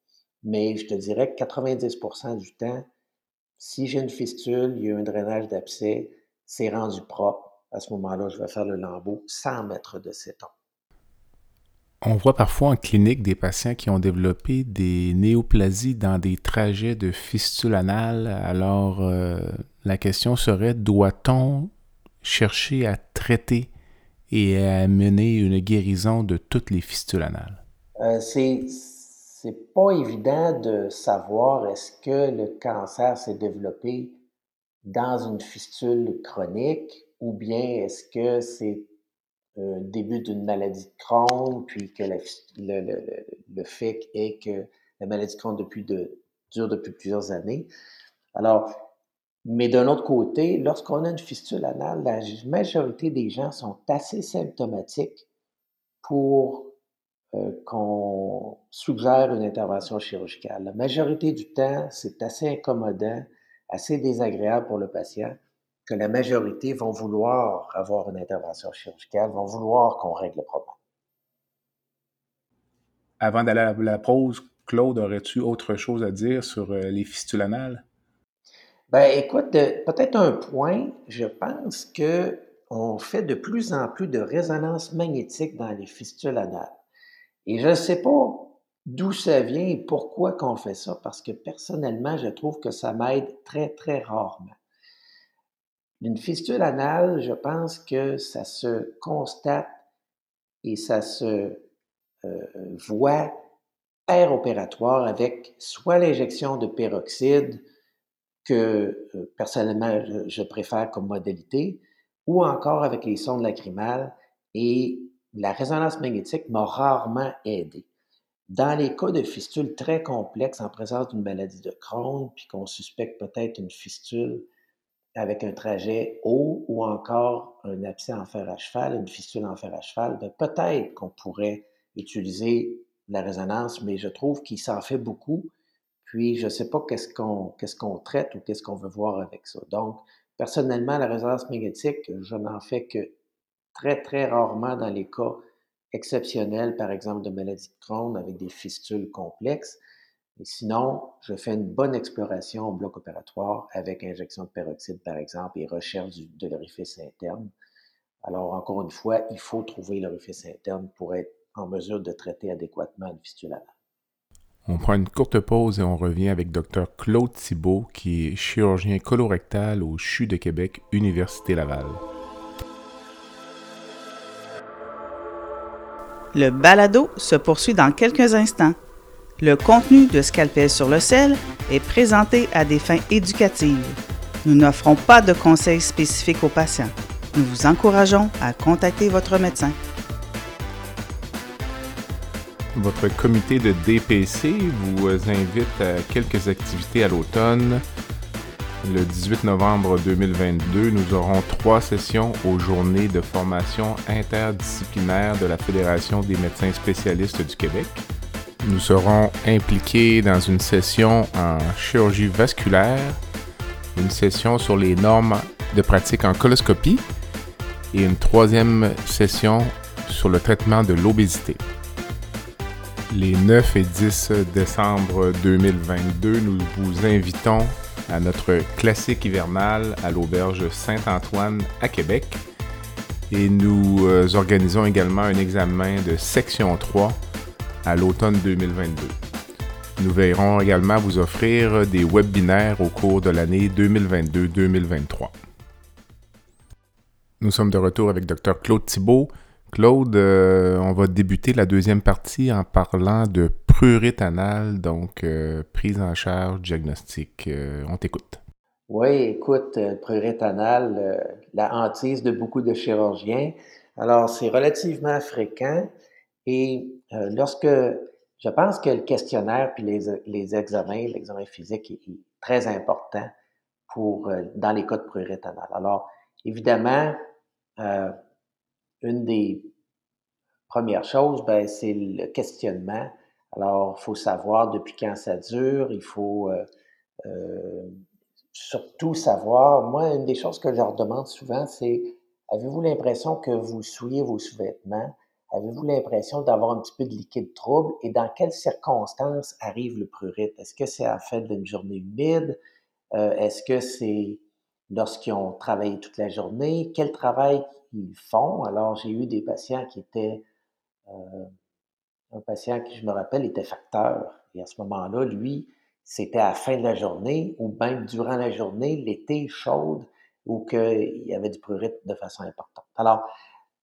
Mais je te dirais que quatre-vingt-dix pour cent du temps, si j'ai une fistule, il y a un drainage d'abcès, c'est rendu propre. À ce moment-là, je vais faire le lambeau sans mettre de séton. On voit parfois en clinique des patients qui ont développé des néoplasies dans des trajets de fistule anale. Alors, euh, la question serait, doit-on chercher à traiter et à mener une guérison de toutes les fistules anales? Euh, c'est, c'est pas évident de savoir est-ce que le cancer s'est développé dans une fistule chronique ou bien est-ce que c'est le début d'une maladie de Crohn, puis que la, le, le, le fait est que la maladie de Crohn depuis de, dure depuis plusieurs années. Alors, mais d'un autre côté, lorsqu'on a une fistule anale, la majorité des gens sont assez symptomatiques pour euh, qu'on suggère une intervention chirurgicale. La majorité du temps, c'est assez incommodant, assez désagréable pour le patient, que la majorité vont vouloir avoir une intervention chirurgicale, vont vouloir qu'on règle le problème. Avant d'aller à la pause, Claude, aurais-tu autre chose à dire sur les fistules anales? Bien, écoute, peut-être un point, je pense qu'on fait de plus en plus de résonance magnétique dans les fistules anales. Et je ne sais pas d'où ça vient et pourquoi qu'on fait ça, parce que personnellement, je trouve que ça m'aide très, très rarement. Une fistule anale, je pense que ça se constate et ça se euh, voit péropératoire avec soit l'injection de peroxyde, que euh, personnellement je, je préfère comme modalité, ou encore avec les sondes lacrymales, et la résonance magnétique m'a rarement aidé. Dans les cas de fistules très complexes en présence d'une maladie de Crohn, puis qu'on suspecte peut-être une fistule avec un trajet haut ou encore un abcès en fer à cheval, une fistule en fer à cheval, bien peut-être qu'on pourrait utiliser la résonance, mais je trouve qu'il s'en fait beaucoup, puis je ne sais pas qu'est-ce qu'on, qu'est-ce qu'on traite ou qu'est-ce qu'on veut voir avec ça. Donc, personnellement, la résonance magnétique, je n'en fais que très, très rarement dans les cas exceptionnels, par exemple de maladie de Crohn avec des fistules complexes. Et sinon, je fais une bonne exploration au bloc opératoire avec injection de peroxyde, par exemple, et recherche du, de l'orifice interne. Alors, encore une fois, il faut trouver l'orifice interne pour être en mesure de traiter adéquatement une fistule anale. On prend une courte pause et on revient avec docteur Claude Thibault, qui est chirurgien colorectal au C H U de Québec, Université Laval. Le balado se poursuit dans quelques instants. Le contenu de Scalpel sur le sel est présenté à des fins éducatives. Nous n'offrons pas de conseils spécifiques aux patients. Nous vous encourageons à contacter votre médecin. Votre comité de D P C vous invite à quelques activités à l'automne. Le dix-huit novembre deux mille vingt-deux, nous aurons trois sessions aux journées de formation interdisciplinaire de la Fédération des médecins spécialistes du Québec. Nous serons impliqués dans une session en chirurgie vasculaire, une session sur les normes de pratique en coloscopie et une troisième session sur le traitement de l'obésité. Les neuf et dix décembre deux mille vingt-deux, nous vous invitons à notre classique hivernale à l'auberge Saint-Antoine à Québec. Et nous organisons également un examen de section trois à l'automne deux mille vingt-deux. Nous veillerons également à vous offrir des webinaires au cours de l'année deux mille vingt-deux deux mille vingt-trois. Nous sommes de retour avec docteur Claude Thibault. Claude, euh, on va débuter la deuxième partie en parlant de prurite anale, donc euh, prise en charge, diagnostic. Euh, on t'écoute. Oui, écoute, prurite anale, euh, la hantise de beaucoup de chirurgiens. Alors, c'est relativement fréquent et euh, lorsque, je pense que le questionnaire puis les, les examens, l'examen physique est, est très important pour, euh, dans les cas de prurite anale. Alors, évidemment, euh, une des premières choses, ben, c'est le questionnement. Alors, il faut savoir depuis quand ça dure, il faut euh, euh, surtout savoir. Moi, une des choses que je leur demande souvent, c'est « Avez-vous l'impression que vous souillez vos sous-vêtements? Avez-vous l'impression d'avoir un petit peu de liquide trouble? Et dans quelles circonstances arrive le prurite? Est-ce que c'est à la fin d'une journée humide? Euh, est-ce que c'est lorsqu'ils ont travaillé toute la journée? Quel travail ils font? » Alors, j'ai eu des patients qui étaient... Euh, un patient qui, je me rappelle, était facteur. Et à ce moment-là, lui, c'était à la fin de la journée ou même durant la journée, l'été chaude, ou qu'il y avait du prurite de façon importante. Alors,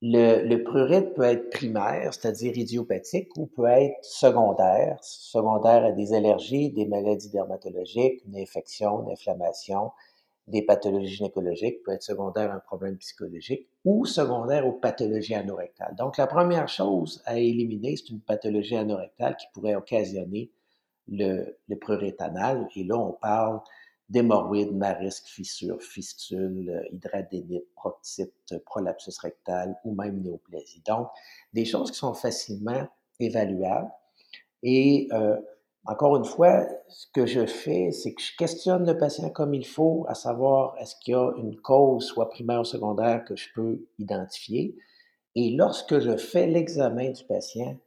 le, le prurite peut être primaire, c'est-à-dire idiopathique, ou peut être secondaire, secondaire à des allergies, des maladies dermatologiques, une infection, une inflammation, des pathologies gynécologiques, peut être secondaire à un problème psychologique ou secondaire aux pathologies anorectales. Donc, la première chose à éliminer, c'est une pathologie anorectale qui pourrait occasionner le, le prurite anal. Et là, on parle d'hémorroïdes, marisques, fissures, fistules, hydradénite, proctite, prolapsus rectal ou même néoplasie. Donc, des choses qui sont facilement évaluables. Et... Euh, Encore une fois, ce que je fais, c'est que je questionne le patient comme il faut, à savoir est-ce qu'il y a une cause, soit primaire ou secondaire, que je peux identifier. Et lorsque je fais l'examen du patient,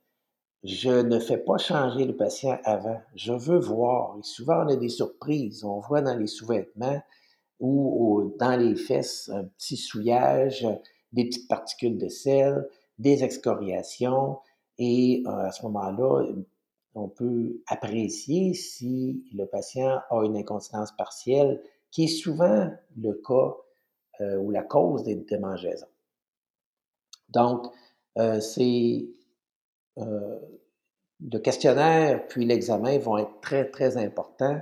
je ne fais pas changer le patient avant. Je veux voir. Et souvent, on a des surprises. On voit dans les sous-vêtements ou dans les fesses un petit souillage, des petites particules de sel, des excoriations. Et à ce moment-là, on peut apprécier si le patient a une incontinence partielle, qui est souvent le cas euh, ou la cause des démangeaisons. Donc, euh, c'est euh, le questionnaire puis l'examen vont être très, très importants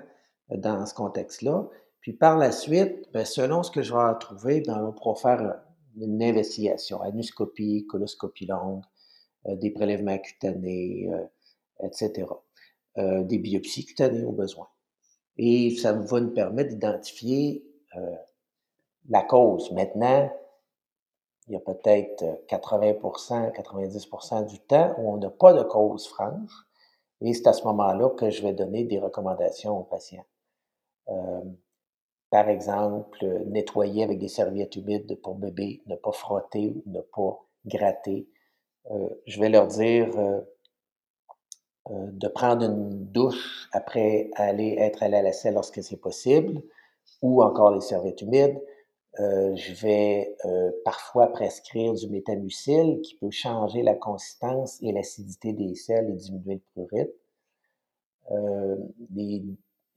dans ce contexte-là. Puis par la suite, bien, selon ce que je vais retrouver, bien, on pourra faire une investigation, anuscopie, coloscopie longue, euh, des prélèvements cutanés, euh, et cetera. Euh, des biopsies cutanées au besoin. Et ça va nous permettre d'identifier euh, la cause. Maintenant, il y a peut-être quatre-vingts pour cent, quatre-vingt-dix pour cent du temps où on n'a pas de cause franche. Et c'est à ce moment-là que je vais donner des recommandations aux patients. Euh, par exemple, nettoyer avec des serviettes humides pour bébé, ne pas frotter ou ne pas gratter. Euh, je vais leur dire... Euh, de prendre une douche après aller être allé à la selle lorsque c'est possible, ou encore les serviettes humides. Euh, je vais euh, parfois prescrire du métamucil qui peut changer la consistance et l'acidité des selles et diminuer le prurite. Euh, les,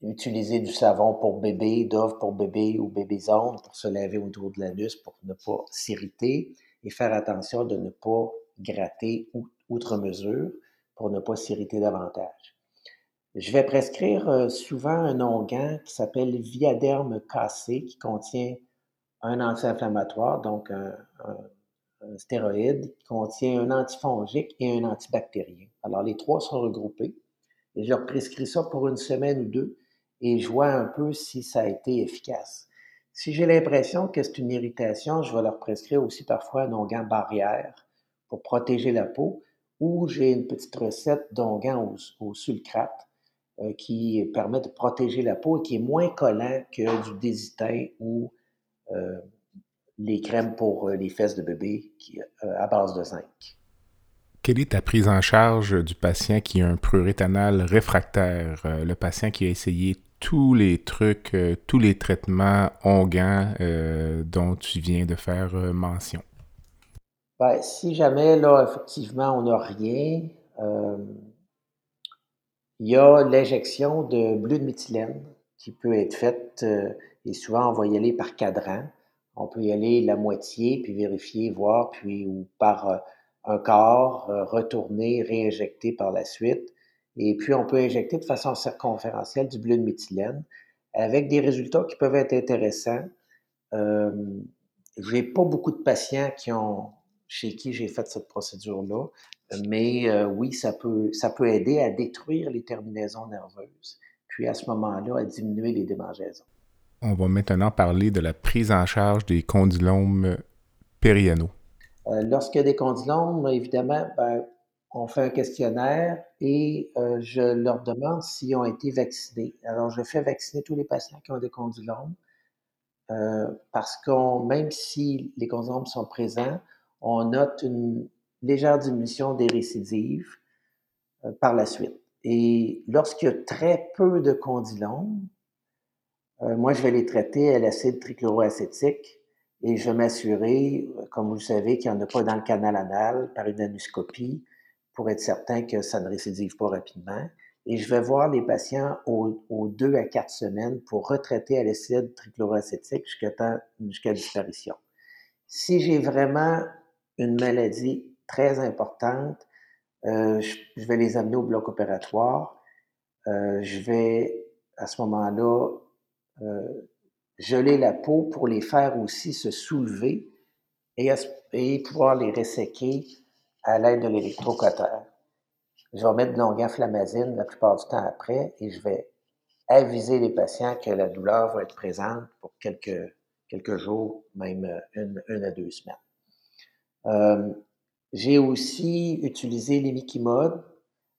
utiliser du savon pour bébé, Dove pour bébé ou bébé-zone pour se laver autour de l'anus pour ne pas s'irriter et faire attention de ne pas gratter outre mesure, pour ne pas s'irriter davantage. Je vais prescrire souvent un onguent qui s'appelle Viaderme cassé, qui contient un anti-inflammatoire, donc un, un, un stéroïde, qui contient un antifongique et un antibactérien. Alors, les trois sont regroupés. Et je leur prescris ça pour une semaine ou deux et je vois un peu si ça a été efficace. Si j'ai l'impression que c'est une irritation, je vais leur prescrire aussi parfois un onguent barrière pour protéger la peau, ou j'ai une petite recette d'onguent au, au sulcrate euh, qui permet de protéger la peau et qui est moins collant que du désitin ou euh, les crèmes pour les fesses de bébé qui, euh, à base de zinc. Quelle est ta prise en charge du patient qui a un prurit anal réfractaire, euh, le patient qui a essayé tous les trucs, euh, tous les traitements onguants euh, dont tu viens de faire euh, mention? Ben, si jamais, là, effectivement, on n'a rien, euh, il y a l'injection de bleu de méthylène qui peut être faite, euh, et souvent on va y aller par cadran. On peut y aller la moitié, puis vérifier, voir, puis ou par euh, un quart, euh, retourner, réinjecter par la suite. Et puis, on peut injecter de façon circonférentielle du bleu de méthylène avec des résultats qui peuvent être intéressants. Euh, je n'ai pas beaucoup de patients qui ont, chez qui j'ai fait cette procédure-là, mais euh, oui, ça peut, ça peut aider à détruire les terminaisons nerveuses, puis à ce moment-là, à diminuer les démangeaisons. On va maintenant parler de la prise en charge des condylomes périanaux. Euh, lorsqu'il y a des condylomes, évidemment, ben, on fait un questionnaire et euh, je leur demande s'ils ont été vaccinés. Alors, je fais vacciner tous les patients qui ont des condylomes euh, parce que même si les condylomes sont présents, on note une légère diminution des récidives euh, par la suite. Et lorsqu'il y a très peu de condylomes, euh, moi, je vais les traiter à l'acide trichloroacétique et je vais m'assurer, comme vous le savez, qu'il n'y en a pas dans le canal anal par une anuscopie, pour être certain que ça ne récidive pas rapidement. Et je vais voir les patients aux, aux deux à quatre semaines pour retraiter à l'acide trichloroacétique jusqu'à, temps, jusqu'à disparition. Si j'ai vraiment une maladie très importante, euh, je, je vais les amener au bloc opératoire. Euh, je vais, à ce moment-là, euh, geler la peau pour les faire aussi se soulever et, et pouvoir les resséquer à l'aide de l'électrocutter. Je vais mettre de l'onguent Flamazine la plupart du temps après et je vais aviser les patients que la douleur va être présente pour quelques, quelques jours, même une, une à deux semaines. Euh, j'ai aussi utilisé les Micimodes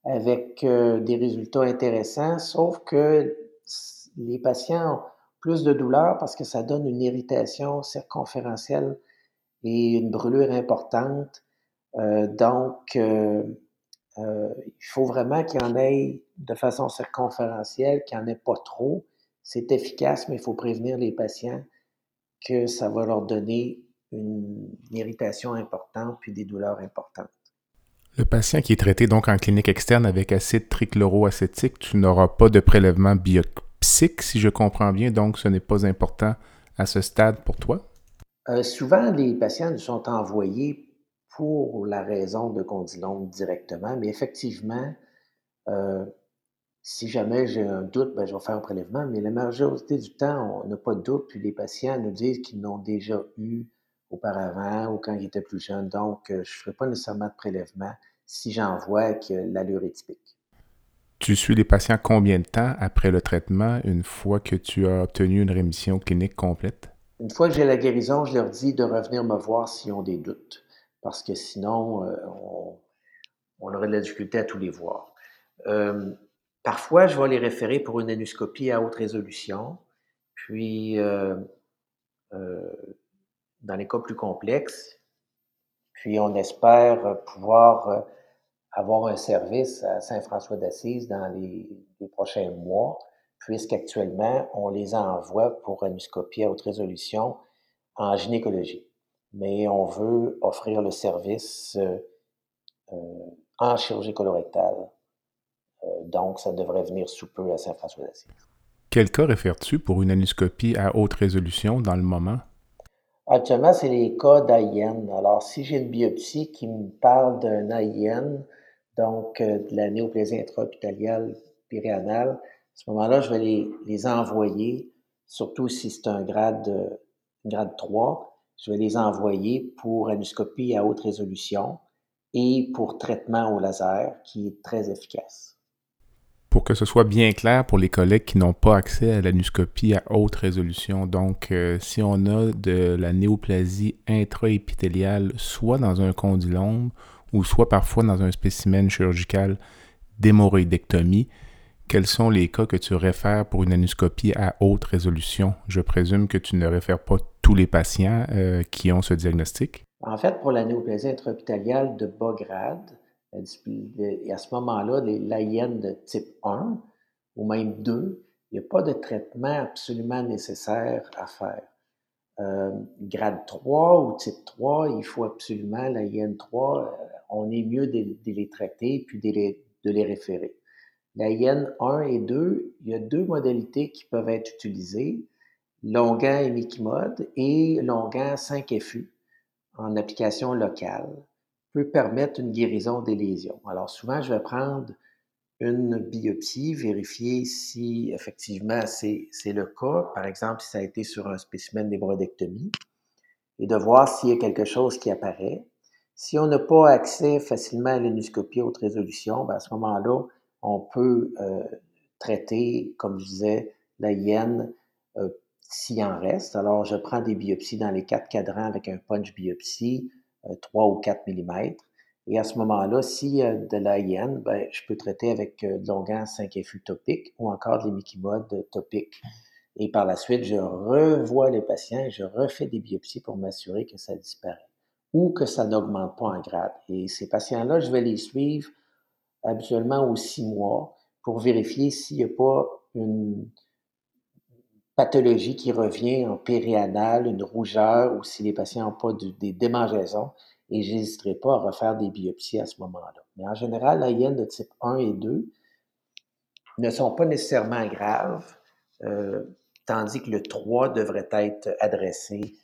avec euh, des résultats intéressants, sauf que les patients ont plus de douleur parce que ça donne une irritation circonférentielle et une brûlure importante. Euh, donc, euh, euh, il faut vraiment qu'il y en ait de façon circonférentielle, qu'il n'y en ait pas trop. C'est efficace, mais il faut prévenir les patients que ça va leur donner une irritation importante puis des douleurs importantes. Le patient qui est traité donc en clinique externe avec acide trichloroacétique, tu n'auras pas de prélèvement biopsique, si je comprends bien, donc ce n'est pas important à ce stade pour toi? Euh, souvent, les patients nous sont envoyés pour la raison de condylome directement, mais effectivement, euh, si jamais j'ai un doute, ben je vais faire un prélèvement, mais la majorité du temps, on n'a pas de doute, puis les patients nous disent qu'ils l'ont déjà eu auparavant ou quand ils étaient plus jeunes, donc euh, je ne ferai pas nécessairement de prélèvement si j'en vois que l'allure est typique. Tu suis les patients combien de temps après le traitement, une fois que tu as obtenu une rémission clinique complète? Une fois que j'ai la guérison, je leur dis de revenir me voir s'ils ont des doutes, parce que sinon, euh, on, on aurait de la difficulté à tous les voir. Euh, parfois, je vais les référer pour une anuscopie à haute résolution, puis euh, euh, dans les cas plus complexes, puis on espère pouvoir avoir un service à Saint-François d'Assise dans les, les prochains mois, puisqu'actuellement, on les envoie pour anuscopie à haute résolution en gynécologie. Mais on veut offrir le service euh, euh, en chirurgie colorectale. Euh, donc, ça devrait venir sous peu à Saint-François d'Assise. Quel cas réfères-tu pour une anuscopie à haute résolution dans le moment? Actuellement, c'est les cas d'A I N. Alors, si j'ai une biopsie qui me parle d'un A I N, donc euh, de la néoplasie intra-épithéliale périanale, à ce moment-là, je vais les, les envoyer, surtout si c'est un grade, euh, grade trois, je vais les envoyer pour anuscopie à haute résolution et pour traitement au laser, qui est très efficace. Pour que ce soit bien clair pour les collègues qui n'ont pas accès à l'anuscopie à haute résolution, donc euh, si on a de la néoplasie intraépithéliale, soit dans un condylome ou soit parfois dans un spécimen chirurgical d'hémorroïdectomie, Quels sont les cas que tu réfères pour une anuscopie à haute résolution? Je présume que tu ne réfères pas tous les patients euh, qui ont ce diagnostic. En fait, pour la néoplasie intraépithéliale de bas grade, et à ce moment-là, l'A I N de type un ou même deux, il n'y a pas de traitement absolument nécessaire à faire. Euh, grade trois ou type trois, il faut absolument l'A I N trois, on est mieux de, de les traiter puis de les, de les référer. L'A I N un et deux, il y a deux modalités qui peuvent être utilisées, l'onguent et Micimodes et l'onguent cinq F U en application locale peut permettre une guérison des lésions. Alors souvent, je vais prendre une biopsie, vérifier si effectivement c'est, c'est le cas, par exemple si ça a été sur un spécimen d'hébrodectomie, et de voir s'il y a quelque chose qui apparaît. Si on n'a pas accès facilement à l'anuscopie haute résolution, ben à ce moment-là, on peut euh, traiter, comme je disais, la hyène euh, s'il en reste. Alors, je prends des biopsies dans les quatre cadrans avec un punch biopsie, euh, trois ou quatre millimètres. Et à ce moment-là, s'il y a de l'A I N, ben, je peux traiter avec de l'onguent cinq F U topique ou encore de l'imiquimode topique. Et par la suite, je revois les patients et je refais des biopsies pour m'assurer que ça disparaît ou que ça n'augmente pas en grade. Et ces patients-là, je vais les suivre habituellement aux six mois pour vérifier s'il n'y a pas une pathologie qui revient en périanale, une rougeur ou si les patients n'ont pas de, des démangeaisons. Et je n'hésiterai pas à refaire des biopsies à ce moment-là. Mais en général, les hyènes de type un et deux ne sont pas nécessairement graves, euh, tandis que le trois devrait être adressé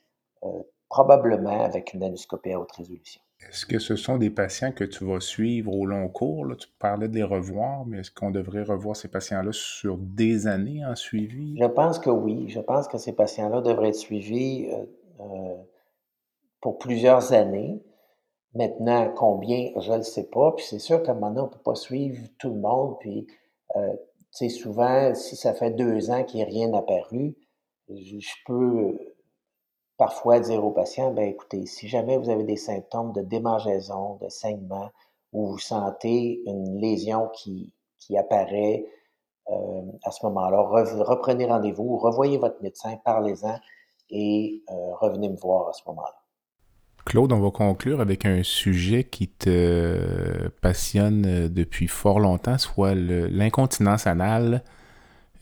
euh, probablement avec une anuscopie à haute résolution. Est-ce que ce sont des patients que tu vas suivre au long cours? Là, tu parlais de les revoir, mais est-ce qu'on devrait revoir ces patients-là sur des années en suivi? Je pense que oui. Je pense que ces patients-là devraient être suivis euh, euh, pour plusieurs années. Maintenant, combien, je ne le sais pas. Puis c'est sûr qu'à un moment donné, on ne peut pas suivre tout le monde. Puis, euh, tu sais, souvent, si ça fait deux ans qu'il n'y a rien apparu, je, je peux parfois dire aux patients, bien, écoutez, si jamais vous avez des symptômes de démangeaison, de saignement, ou vous sentez une lésion qui, qui apparaît euh, à ce moment-là, re, reprenez rendez-vous, revoyez votre médecin, parlez-en et euh, revenez me voir à ce moment-là. Claude, on va conclure avec un sujet qui te passionne depuis fort longtemps, soit le, l'incontinence anale,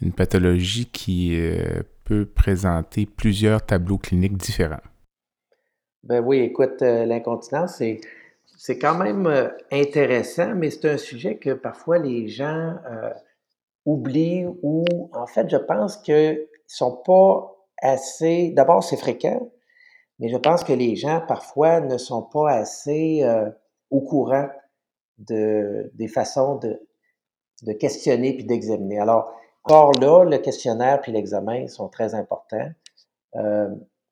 une pathologie qui euh, peut présenter plusieurs tableaux cliniques différents. Ben oui, écoute, euh, l'incontinence, c'est, c'est quand même euh, intéressant, mais c'est un sujet que parfois les gens euh, oublient ou, en fait, je pense qu'ils ne sont pas assez... D'abord, c'est fréquent. Mais je pense que les gens, parfois, ne sont pas assez euh, au courant de, des façons de, de questionner puis d'examiner. Alors, encore là, le questionnaire puis l'examen sont très importants euh,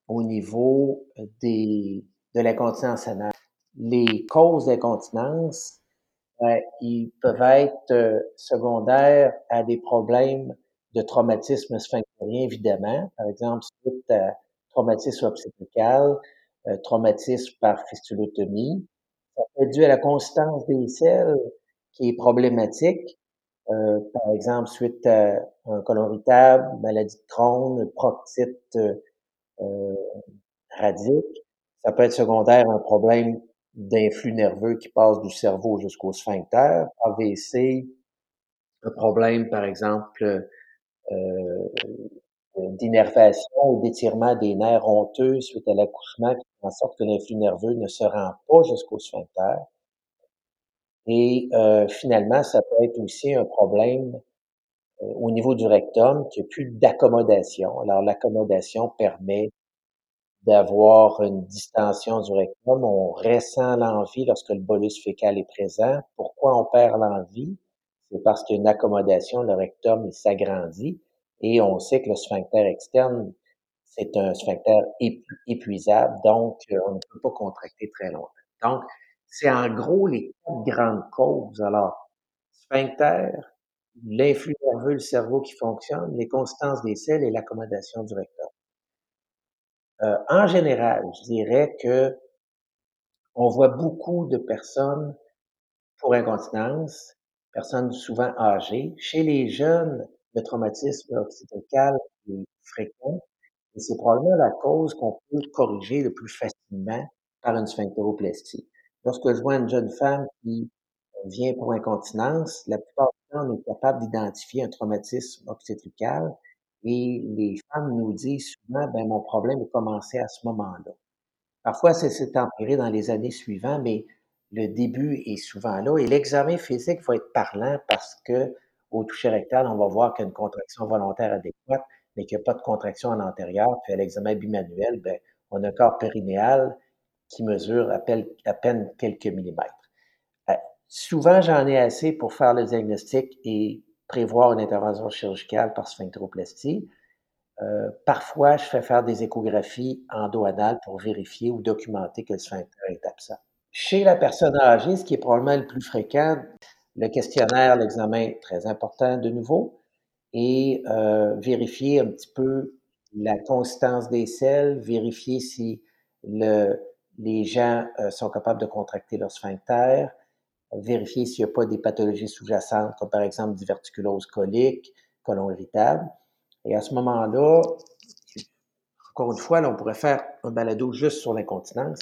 au niveau des, de l'incontinence anale. Les causes d'incontinence, euh, ils peuvent être secondaires à des problèmes de traumatisme sphinctérien, évidemment. Par exemple, suite à traumatisme obstétrical, euh, traumatisme par fistulotomie. Ça peut être dû à la consistance des selles qui est problématique, euh, par exemple suite à un colon irritable, maladie de Crohn, proctite euh, radique. Ça peut être secondaire à un problème d'influx nerveux qui passe du cerveau jusqu'au sphincter, A V C, un problème par exemple euh, d'innervation ou d'étirement des nerfs honteux suite à l'accouchement qui fait en sorte que l'influx nerveux ne se rend pas jusqu'au sphincter. Et euh, finalement, ça peut être aussi un problème euh, au niveau du rectum qui n'a plus d'accommodation. Alors, l'accommodation permet d'avoir une distension du rectum. On ressent l'envie lorsque le bolus fécal est présent. Pourquoi on perd l'envie? C'est parce qu'il y a une accommodation, le rectum il s'agrandit. Et on sait que le sphincter externe, c'est un sphincter épu- épuisable, donc on ne peut pas contracter très longtemps. Donc, c'est en gros les quatre grandes causes. Alors, sphincter, l'influx nerveux, le cerveau qui fonctionne, les consistances des selles et l'accommodation du rectum. Euh, en général, je dirais que on voit beaucoup de personnes pour incontinence personnes souvent âgées. Chez les jeunes, le traumatisme occipital est fréquent et c'est probablement la cause qu'on peut corriger le plus facilement par une sphinctéroplastie. Lorsque je vois une jeune femme qui vient pour incontinence, la plupart du temps, on est capable d'identifier un traumatisme obstétrical et les femmes nous disent souvent « ben mon problème a commencé à ce moment-là ». Parfois, ça s'est empiré dans les années suivantes, mais le début est souvent là. Et l'examen physique va être parlant parce que au toucher rectal, on va voir qu'il y a une contraction volontaire adéquate, mais qu'il n'y a pas de contraction en antérieur. Puis à l'examen bimanuel, ben, on a un corps périnéal qui mesure à peine, à peine quelques millimètres. Euh, souvent, j'en ai assez pour faire le diagnostic et prévoir une intervention chirurgicale par sphinctéroplastie. Euh, parfois, je fais faire des échographies endoanales pour vérifier ou documenter que le sphincter est absent. Chez la personne âgée, ce qui est probablement le plus fréquent, le questionnaire, l'examen, très important de nouveau, et euh, vérifier un petit peu la consistance des selles, vérifier si le, les gens euh, sont capables de contracter leur sphincter, vérifier s'il n'y a pas des pathologies sous-jacentes, comme par exemple diverticulose colique, côlon irritable. Et à ce moment-là, encore une fois, là, on pourrait faire un balado juste sur l'incontinence.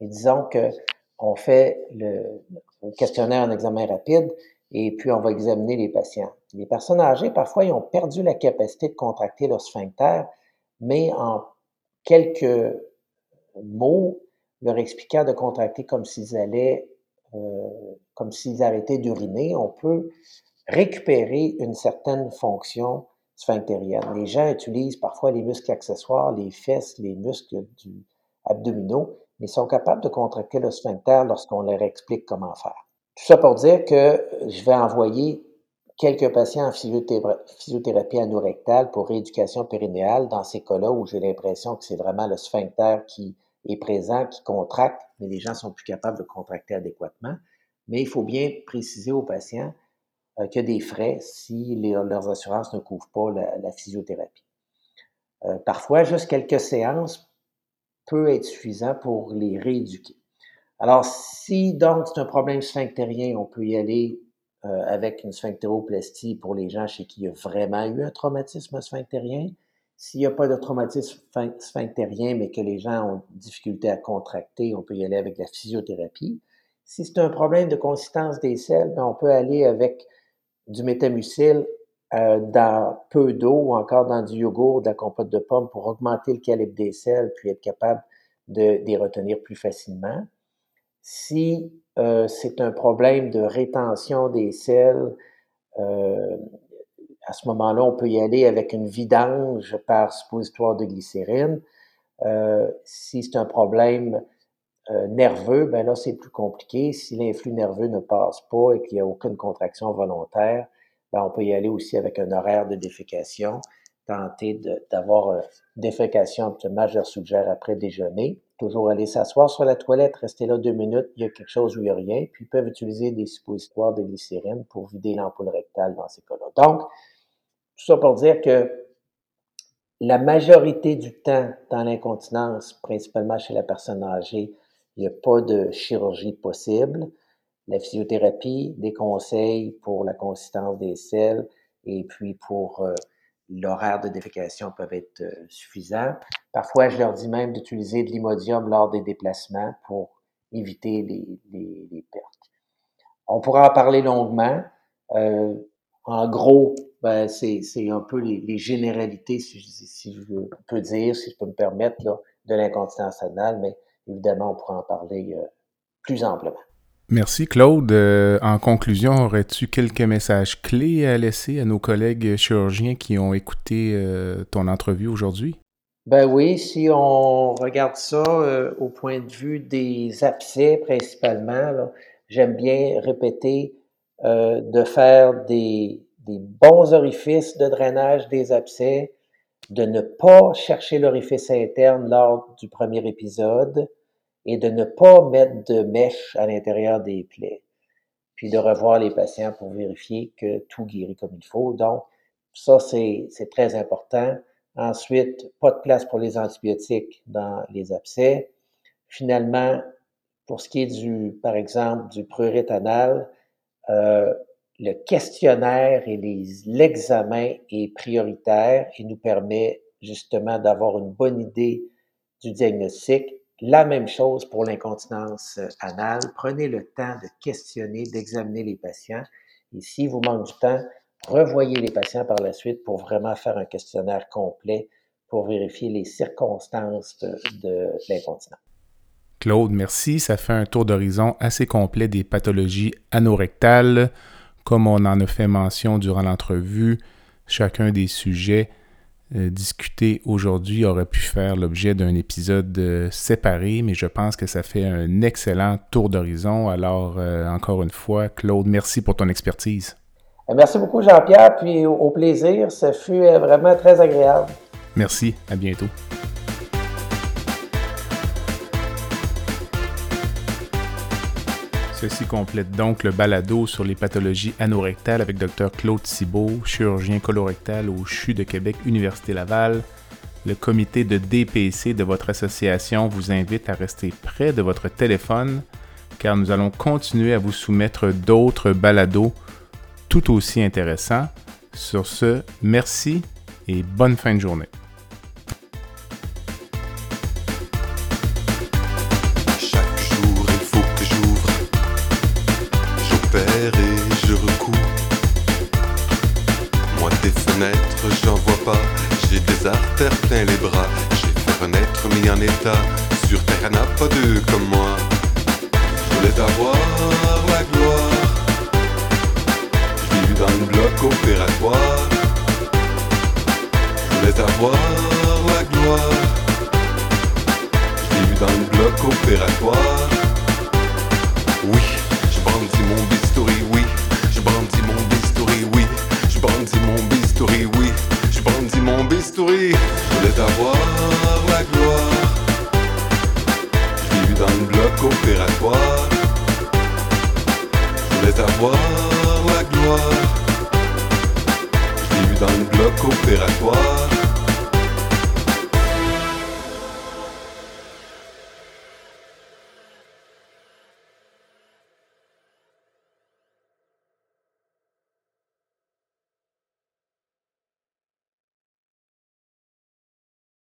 Et disons qu'on fait le questionnaire en examen rapide et puis on va examiner les patients. Les personnes âgées, parfois, ils ont perdu la capacité de contracter leur sphincter, mais en quelques mots, leur expliquant de contracter comme s'ils allaient, euh, comme s'ils arrêtaient d'uriner, on peut récupérer une certaine fonction sphinctérienne. Les gens utilisent parfois les muscles accessoires, les fesses, les muscles du abdominaux, mais sont capables de contracter le sphincter lorsqu'on leur explique comment faire. Tout ça pour dire que je vais envoyer quelques patients en physiothé- physiothérapie anorectale pour rééducation périnéale dans ces cas-là où j'ai l'impression que c'est vraiment le sphincter qui est présent, qui contracte, mais les gens sont plus capables de contracter adéquatement. Mais il faut bien préciser aux patients que des frais si les, leurs assurances ne couvrent pas la, la physiothérapie. Euh, parfois, juste quelques séances peut être suffisant pour les rééduquer. Alors, si donc c'est un problème sphinctérien, on peut y aller euh, avec une sphinctéroplastie pour les gens chez qui il y a vraiment eu un traumatisme sphinctérien. S'il n'y a pas de traumatisme sphinctérien, mais que les gens ont difficulté à contracter, on peut y aller avec la physiothérapie. Si c'est un problème de consistance des selles, ben, on peut aller avec du métamucil euh, dans peu d'eau ou encore dans du yogourt, de la compote de pommes pour augmenter le calibre des selles puis être capable de, de les retenir plus facilement. Si euh, c'est un problème de rétention des selles, euh, à ce moment-là, on peut y aller avec une vidange par suppositoire de glycérine. Euh, si c'est un problème Euh, nerveux, ben là, c'est plus compliqué. Si l'influx nerveux ne passe pas et qu'il n'y a aucune contraction volontaire, ben on peut y aller aussi avec un horaire de défécation, tenter de, d'avoir une défécation, absolument, je le suggère après déjeuner. Toujours aller s'asseoir sur la toilette, rester là deux minutes, il y a quelque chose où il n'y a rien, puis ils peuvent utiliser des suppositoires de glycérine pour vider l'ampoule rectale dans ces cas-là. Donc, tout ça pour dire que la majorité du temps dans l'incontinence, principalement chez la personne âgée, il n'y a pas de chirurgie possible. La physiothérapie, des conseils pour la consistance des selles et puis pour euh, l'horaire de défécation peuvent être euh, suffisants. Parfois, je leur dis même d'utiliser de l'imodium lors des déplacements pour éviter les, les, les pertes. On pourra en parler longuement. Euh, en gros, ben, c'est, c'est un peu les, les généralités, si je, si je peux dire, si je peux me permettre, là, de l'incontinence anale, mais évidemment, on pourra en parler euh, plus amplement. Merci, Claude. Euh, en conclusion, aurais-tu quelques messages clés à laisser à nos collègues chirurgiens qui ont écouté euh, ton entrevue aujourd'hui? Ben oui, si on regarde ça euh, au point de vue des abcès principalement, là, j'aime bien répéter euh, de faire des, des bons orifices de drainage des abcès, de ne pas chercher l'orifice interne lors du premier épisode et de ne pas mettre de mèche à l'intérieur des plaies, puis de revoir les patients pour vérifier que tout guérit comme il faut. Donc, ça, c'est, c'est très important. Ensuite, pas de place pour les antibiotiques dans les abcès. Finalement, pour ce qui est du, par exemple, du prurite anal, euh, le questionnaire et les, l'examen est prioritaire et nous permet justement d'avoir une bonne idée du diagnostic. La même chose pour l'incontinence anale. Prenez le temps de questionner, d'examiner les patients. Et s'il vous manque du temps, revoyez les patients par la suite pour vraiment faire un questionnaire complet pour vérifier les circonstances de, de l'incontinence. Claude, merci. Ça fait un tour d'horizon assez complet des pathologies anorectales. Comme on en a fait mention durant l'entrevue, chacun des sujets euh, discutés aujourd'hui aurait pu faire l'objet d'un épisode euh, séparé, mais je pense que ça fait un excellent tour d'horizon. Alors, euh, encore une fois, Claude, merci pour ton expertise. Merci beaucoup, Jean-Pierre, puis au plaisir. Ce fut vraiment très agréable. Merci, à bientôt. Ceci complète donc le balado sur les pathologies anorectales avec docteur Claude Thibault, chirurgien colorectal au C H U de Québec, Université Laval. Le comité de D P C de votre association vous invite à rester près de votre téléphone car nous allons continuer à vous soumettre d'autres balados tout aussi intéressants. Sur ce, merci et bonne fin de journée. Et je recours. Moi des fenêtres j'en vois pas. J'ai des artères plein les bras. J'ai fait renaître mis en état. Sur terre y'en a pas deux comme moi. Je voulais avoir la gloire. Je l'ai eu dans le bloc opératoire. Je voulais avoir la gloire. Je l'ai eu dans le bloc opératoire. Oui, je brandis mon bébé. Oui, je brandis mon bistouri, oui, je brandis mon bistouri, oui, je brandis mon bistouri. Je voulais avoir la gloire. Je l'ai eu dans le bloc opératoire. Je voulais avoir la gloire. Je l'ai eu dans le bloc opératoire.